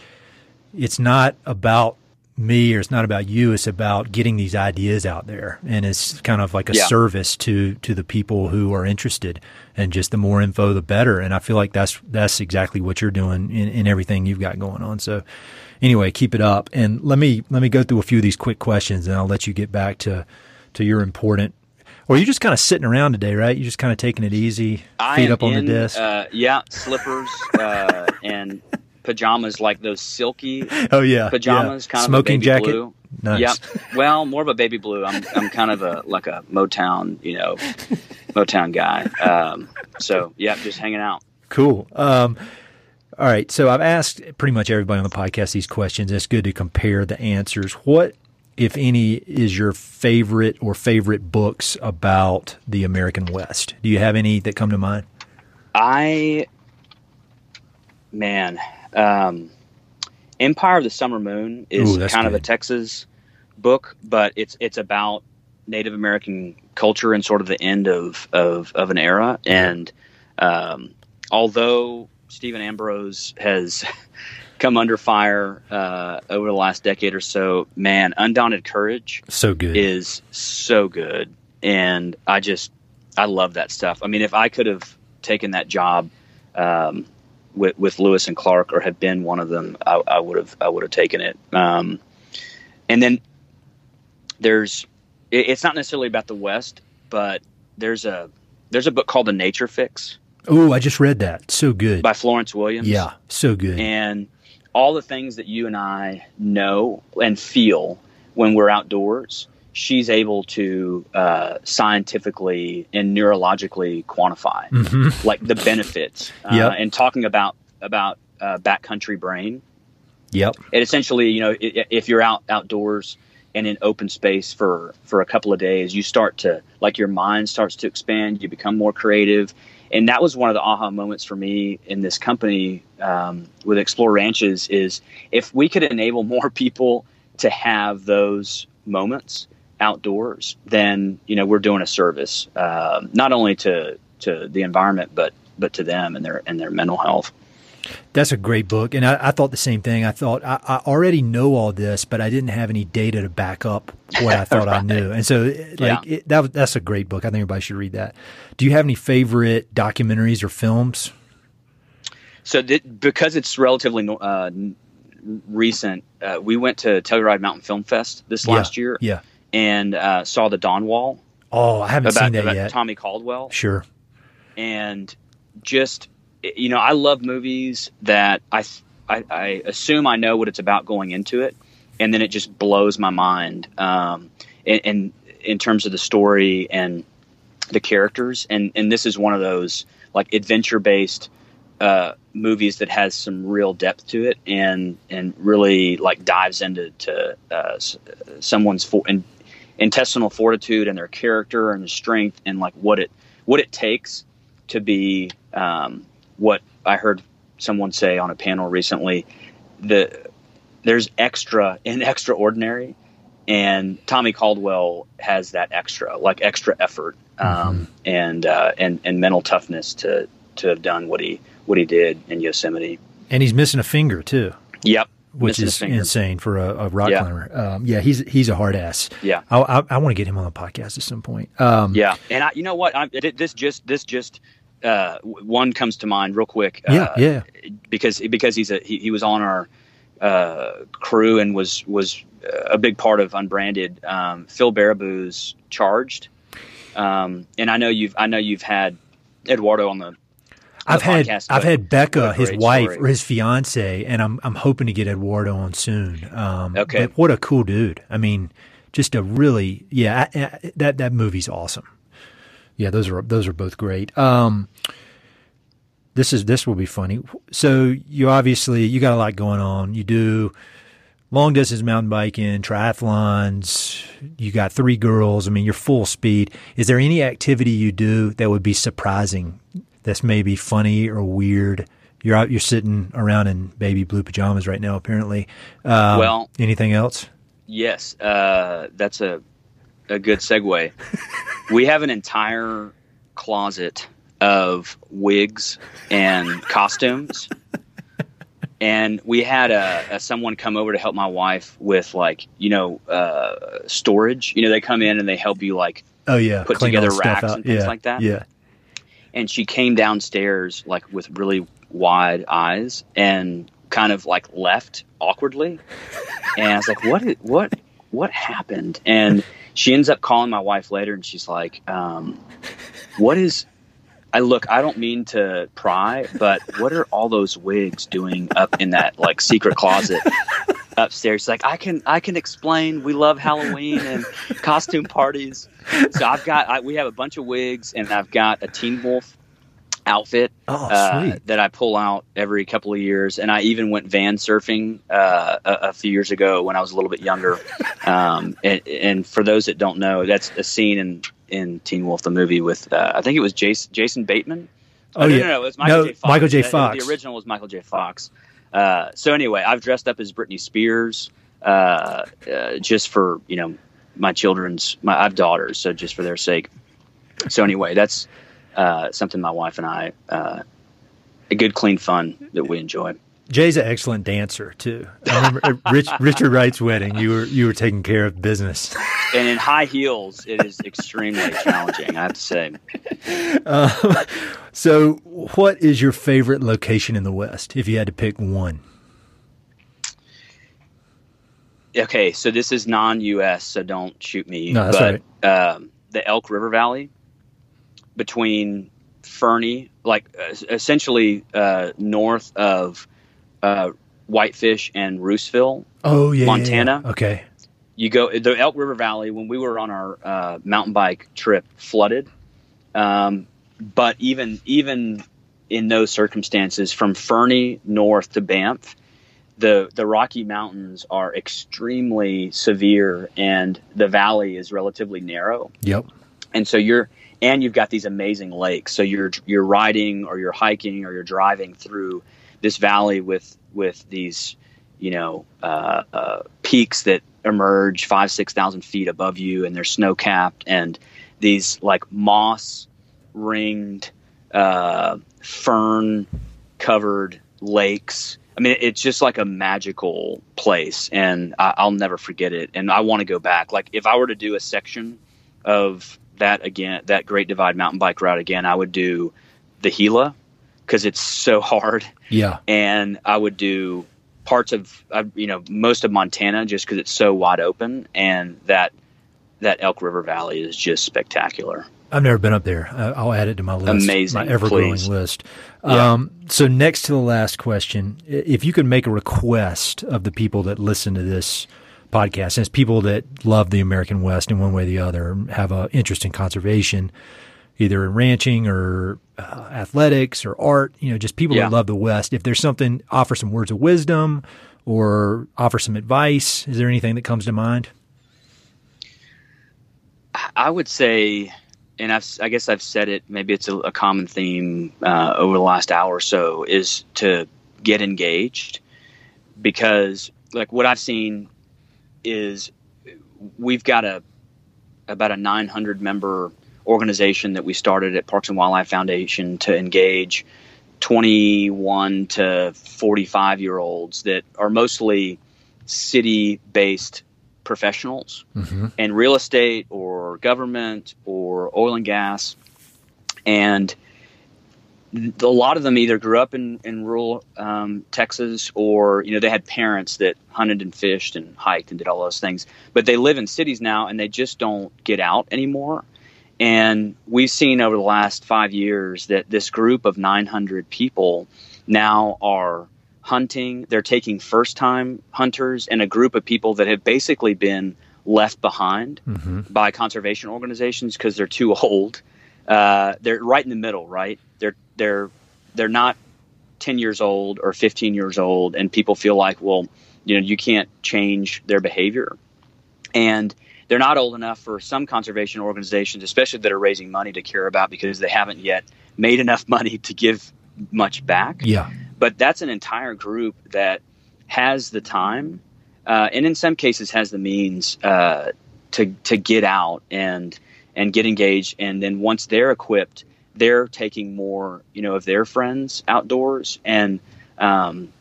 it's not about me or it's not about you. It's about getting these ideas out there. And it's kind of like a yeah. service to, to the people who are interested, and just the more info, the better. And I feel like that's, that's exactly what you're doing in, in everything you've got going on. So anyway, keep it up. And let me, let me go through a few of these quick questions, and I'll let you get back to, to your important, or you're just kind of sitting around today, right? You're just kind of taking it easy, I feet up in, on the desk. Uh, yeah. Slippers, uh, and, pajamas, like those silky oh yeah pajamas, yeah. kind smoking of a baby jacket blue. Nice. Yeah, well, more of a baby blue. I'm I'm kind of a like a Motown, you know, Motown guy. Um, so yeah, just hanging out. Cool. Um, all right. So I've asked pretty much everybody on the podcast these questions. It's good to compare the answers. What, if any, is your favorite or favorite books about the American West? Do you have any that come to mind? I, man. Um, Empire of the Summer Moon is Ooh, kind good. of a Texas book, but it's it's about Native American culture and sort of the end of of, of an era. And um, although Stephen Ambrose has come under fire uh, over the last decade or so, man, Undaunted Courage so good is so good, and I just I love that stuff. I mean, if I could have taken that job. Um, With, with Lewis and Clark, or had been one of them, I would have I would have taken it. Um, and then there's, it, it's not necessarily about the West, but there's a, there's a book called The Nature Fix. Oh, I just read that. So good. By Florence Williams. Yeah. So good. And all the things that you and I know and feel when we're outdoors, she's able to uh, scientifically and neurologically quantify mm-hmm. like the benefits uh, yep. and talking about, about uh, backcountry brain. Yep. It essentially, you know, if you're out outdoors and in open space for, for a couple of days, you start to, like, your mind starts to expand, you become more creative. And that was one of the aha moments for me in this company um, with Explore Ranches is if we could enable more people to have those moments outdoors, then, you know, we're doing a service, uh, not only to, to the environment, but, but to them and their, and their mental health. That's a great book. And I, I thought the same thing. I thought I, I already know all this, but I didn't have any data to back up what I thought right. I knew. And so like, yeah. it, that, that's a great book. I think everybody should read that. Do you have any favorite documentaries or films? So th- because it's relatively uh, recent, uh, we went to Telluride Mountain Film Fest this last yeah. year yeah. and uh, saw The Dawn Wall. Oh, I haven't about, seen that about yet. Tommy Caldwell. Sure. And just... You know, I love movies that I, I, I assume I know what it's about going into it, and then it just blows my mind um, in, in, in terms of the story and the characters. And, and this is one of those, like, adventure-based uh, movies that has some real depth to it and, and really, like, dives into to, uh, someone's for, in, intestinal fortitude and their character and strength and, like, what it what it takes to be um, – what I heard someone say on a panel recently, the there's extra in extraordinary, and Tommy Caldwell has that extra, like extra effort um, mm-hmm. and uh, and and mental toughness to to have done what he what he did in Yosemite. And he's missing a finger too. Yep, which missing is insane for a, a rock yeah. climber. Um, yeah, he's he's a hard ass. Yeah, I, I, I want to get him on the podcast at some point. Um, yeah, and I, you know what? I, this just this just. Uh, one comes to mind real quick. Uh, yeah, yeah. Because because he's a he, he was on our uh, crew and was was a big part of Unbranded. Um, Phil Baraboo's Charged, um, and I know you've I know you've had Eduardo on the. On I've the had podcast, I've had Becca, his wife story. Or his fiance, and I'm I'm hoping to get Eduardo on soon. Um, okay, but what a cool dude! I mean, just a really yeah I, I, that that movie's awesome. Yeah, those are those are both great. Um, this is this will be funny. So you obviously you got a lot going on. You do long distance mountain biking, triathlons. You got three girls. I mean, you're full speed. Is there any activity you do that would be surprising? That's maybe funny or weird. You're out. You're sitting around in baby blue pajamas right now. Apparently. Um, well, anything else? Yes, uh, that's a. A good segue. We have an entire closet of wigs and costumes, and we had a, a someone come over to help my wife with, like, you know, uh, storage. You know, they come in and they help you, like, oh yeah, put clean together racks and things yeah. like that. Yeah. And she came downstairs, like, with really wide eyes and kind of, like, left awkwardly, and I was like, "What? Is, what? What happened?" And she ends up calling my wife later, and she's like, um, what is – I look, I don't mean to pry, but what are all those wigs doing up in that, like, secret closet upstairs? She's like, I can I can explain. We love Halloween and costume parties. So I've got I, – we have a bunch of wigs, and I've got a Teen Wolf outfit oh, uh, that I pull out every couple of years. And I even went van surfing uh, a, a few years ago when I was a little bit younger. Um, and, and for those that don't know, that's a scene in, in Teen Wolf, the movie with, uh, I think it was Jason, Jason Bateman. Oh, oh no, yeah. no, no, it was Michael no, J. Fox. Michael J. Fox. The, the original was Michael J. Fox. Uh, so anyway, I've dressed up as Britney Spears, uh, uh, just for, you know, my children's, my, I have daughters. So just for their sake. So anyway, that's, uh, something my wife and I, uh, a good, clean fun that we enjoy. Jay's an excellent dancer too. I remember at Rich, Richard Wright's wedding, you were you were taking care of business. And in high heels, it is extremely challenging, I have to say. Uh, so, what is your favorite location in the West? If you had to pick one, okay, so this is non U S, so don't shoot me. No, that's but, right. Um, the Elk River Valley between Fernie, like uh, essentially uh, north of uh, Whitefish and Roosevelt, oh, yeah, Montana. Yeah. Okay. You go the Elk River Valley. When we were on our uh, mountain bike trip, flooded. Um, but even even in those circumstances, from Fernie north to Banff, the the Rocky Mountains are extremely severe, and the valley is relatively narrow. Yep. And so you're and you've got these amazing lakes. So you're you're riding or you're hiking or you're driving through this valley with with these you know uh, uh, peaks that emerge five, six thousand feet above you, and they're snow capped, and these like moss ringed, uh, fern covered lakes. I mean, it's just like a magical place, and I- I'll never forget it. And I want to go back. Like if I were to do a section of that again, that Great Divide mountain bike route again, I would do the Gila because it's so hard. Yeah. And I would do parts of, you know, most of Montana just because it's so wide open, and that that Elk River Valley is just spectacular. I've never been up there. I'll add it to my list. Amazing, my ever-growing please. list. Yeah. Um, so next to the last question, if you could make a request of the people that listen to this podcast, as people that love the American West in one way or the other, have an interest in conservation, either in ranching or uh, athletics or art, you know, just people yeah. that love the West. If there's something, offer some words of wisdom or offer some advice. Is there anything that comes to mind? I would say, and I've, I guess I've said it, maybe it's a, a common theme uh, over the last hour or so, is to get engaged, because like what I've seen is we've got a about a nine hundred member organization that we started at Parks and Wildlife Foundation to engage twenty-one to forty-five year olds that are mostly city based professionals mm-hmm. in real estate or government or oil and gas. And a lot of them either grew up in, in rural um, Texas, or, you know, they had parents that hunted and fished and hiked and did all those things, but they live in cities now and they just don't get out anymore. And we've seen over the last five years that this group of nine hundred people now are hunting. They're taking first-time hunters and a group of people that have basically been left behind mm-hmm. by conservation organizations because they're too old. Uh, they're right in the middle, right? They're they're they're not ten years old or fifteen years old, and people feel like, well, you know, you can't change their behavior, and they're not old enough for some conservation organizations, especially that are raising money, to care about because they haven't yet made enough money to give much back. Yeah. But that's an entire group that has the time uh, and in some cases has the means uh, to to get out and and get engaged. And then once they're equipped, they're taking more, you know, of their friends outdoors. And um,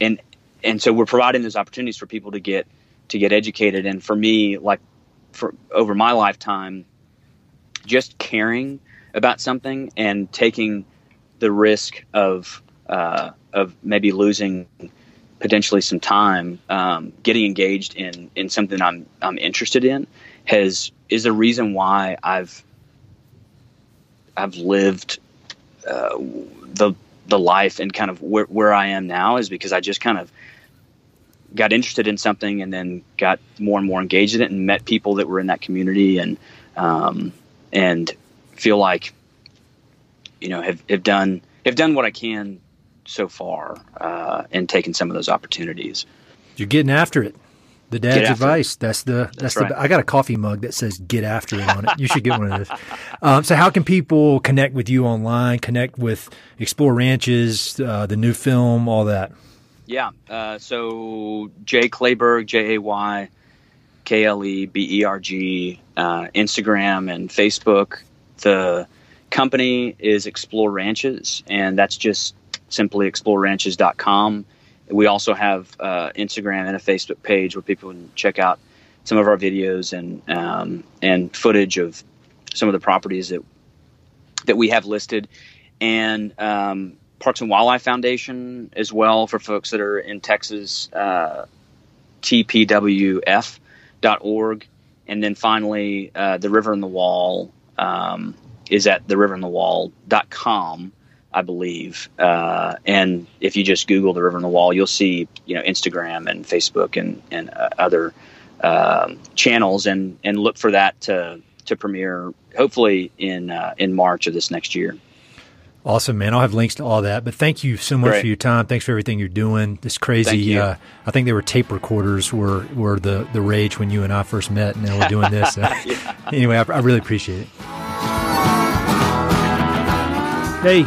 and and so we're providing those opportunities for people to get to get educated. And for me, like for over my lifetime, just caring about something and taking the risk of Uh, of maybe losing potentially some time, um, getting engaged in, in something I'm I'm interested in has is the reason why I've I've lived uh, the the life and kind of where where I am now, is because I just kind of got interested in something and then got more and more engaged in it and met people that were in that community, and um, and feel like, you know, have have done have done what I can so far, uh, and taking some of those opportunities. You're getting after it. The dad's advice. It. That's the, that's, that's right. the, I got a coffee mug that says get after it on it. You should get one of those. Um, so how can people connect with you online, connect with Explore Ranches, uh, the new film, all that? Yeah. Uh, so Jay Kleberg, J A Y K L E B E R G, uh, Instagram and Facebook. The company is Explore Ranches, and that's just simply explore ranches dot com. We also have uh, Instagram and a Facebook page where people can check out some of our videos and um, and footage of some of the properties that that we have listed. And um, Parks and Wildlife Foundation as well, for folks that are in Texas, uh, T P W F dot org. And then finally, uh, The River in the Wall um, is at the river in the wall dot com, I believe. Uh, and if you just Google The River in the Wall, you'll see, you know, Instagram and Facebook and, and uh, other uh, channels, and, and look for that to, to premiere hopefully in, uh, in March of this next year. Awesome, man. I'll have links to all that. But thank you so much Great. for your time. Thanks for everything you're doing. This crazy, uh, I think they were tape recorders were, were the, the rage when you and I first met, and now we're doing this. So. yeah. Anyway, I, I really appreciate it. Hey,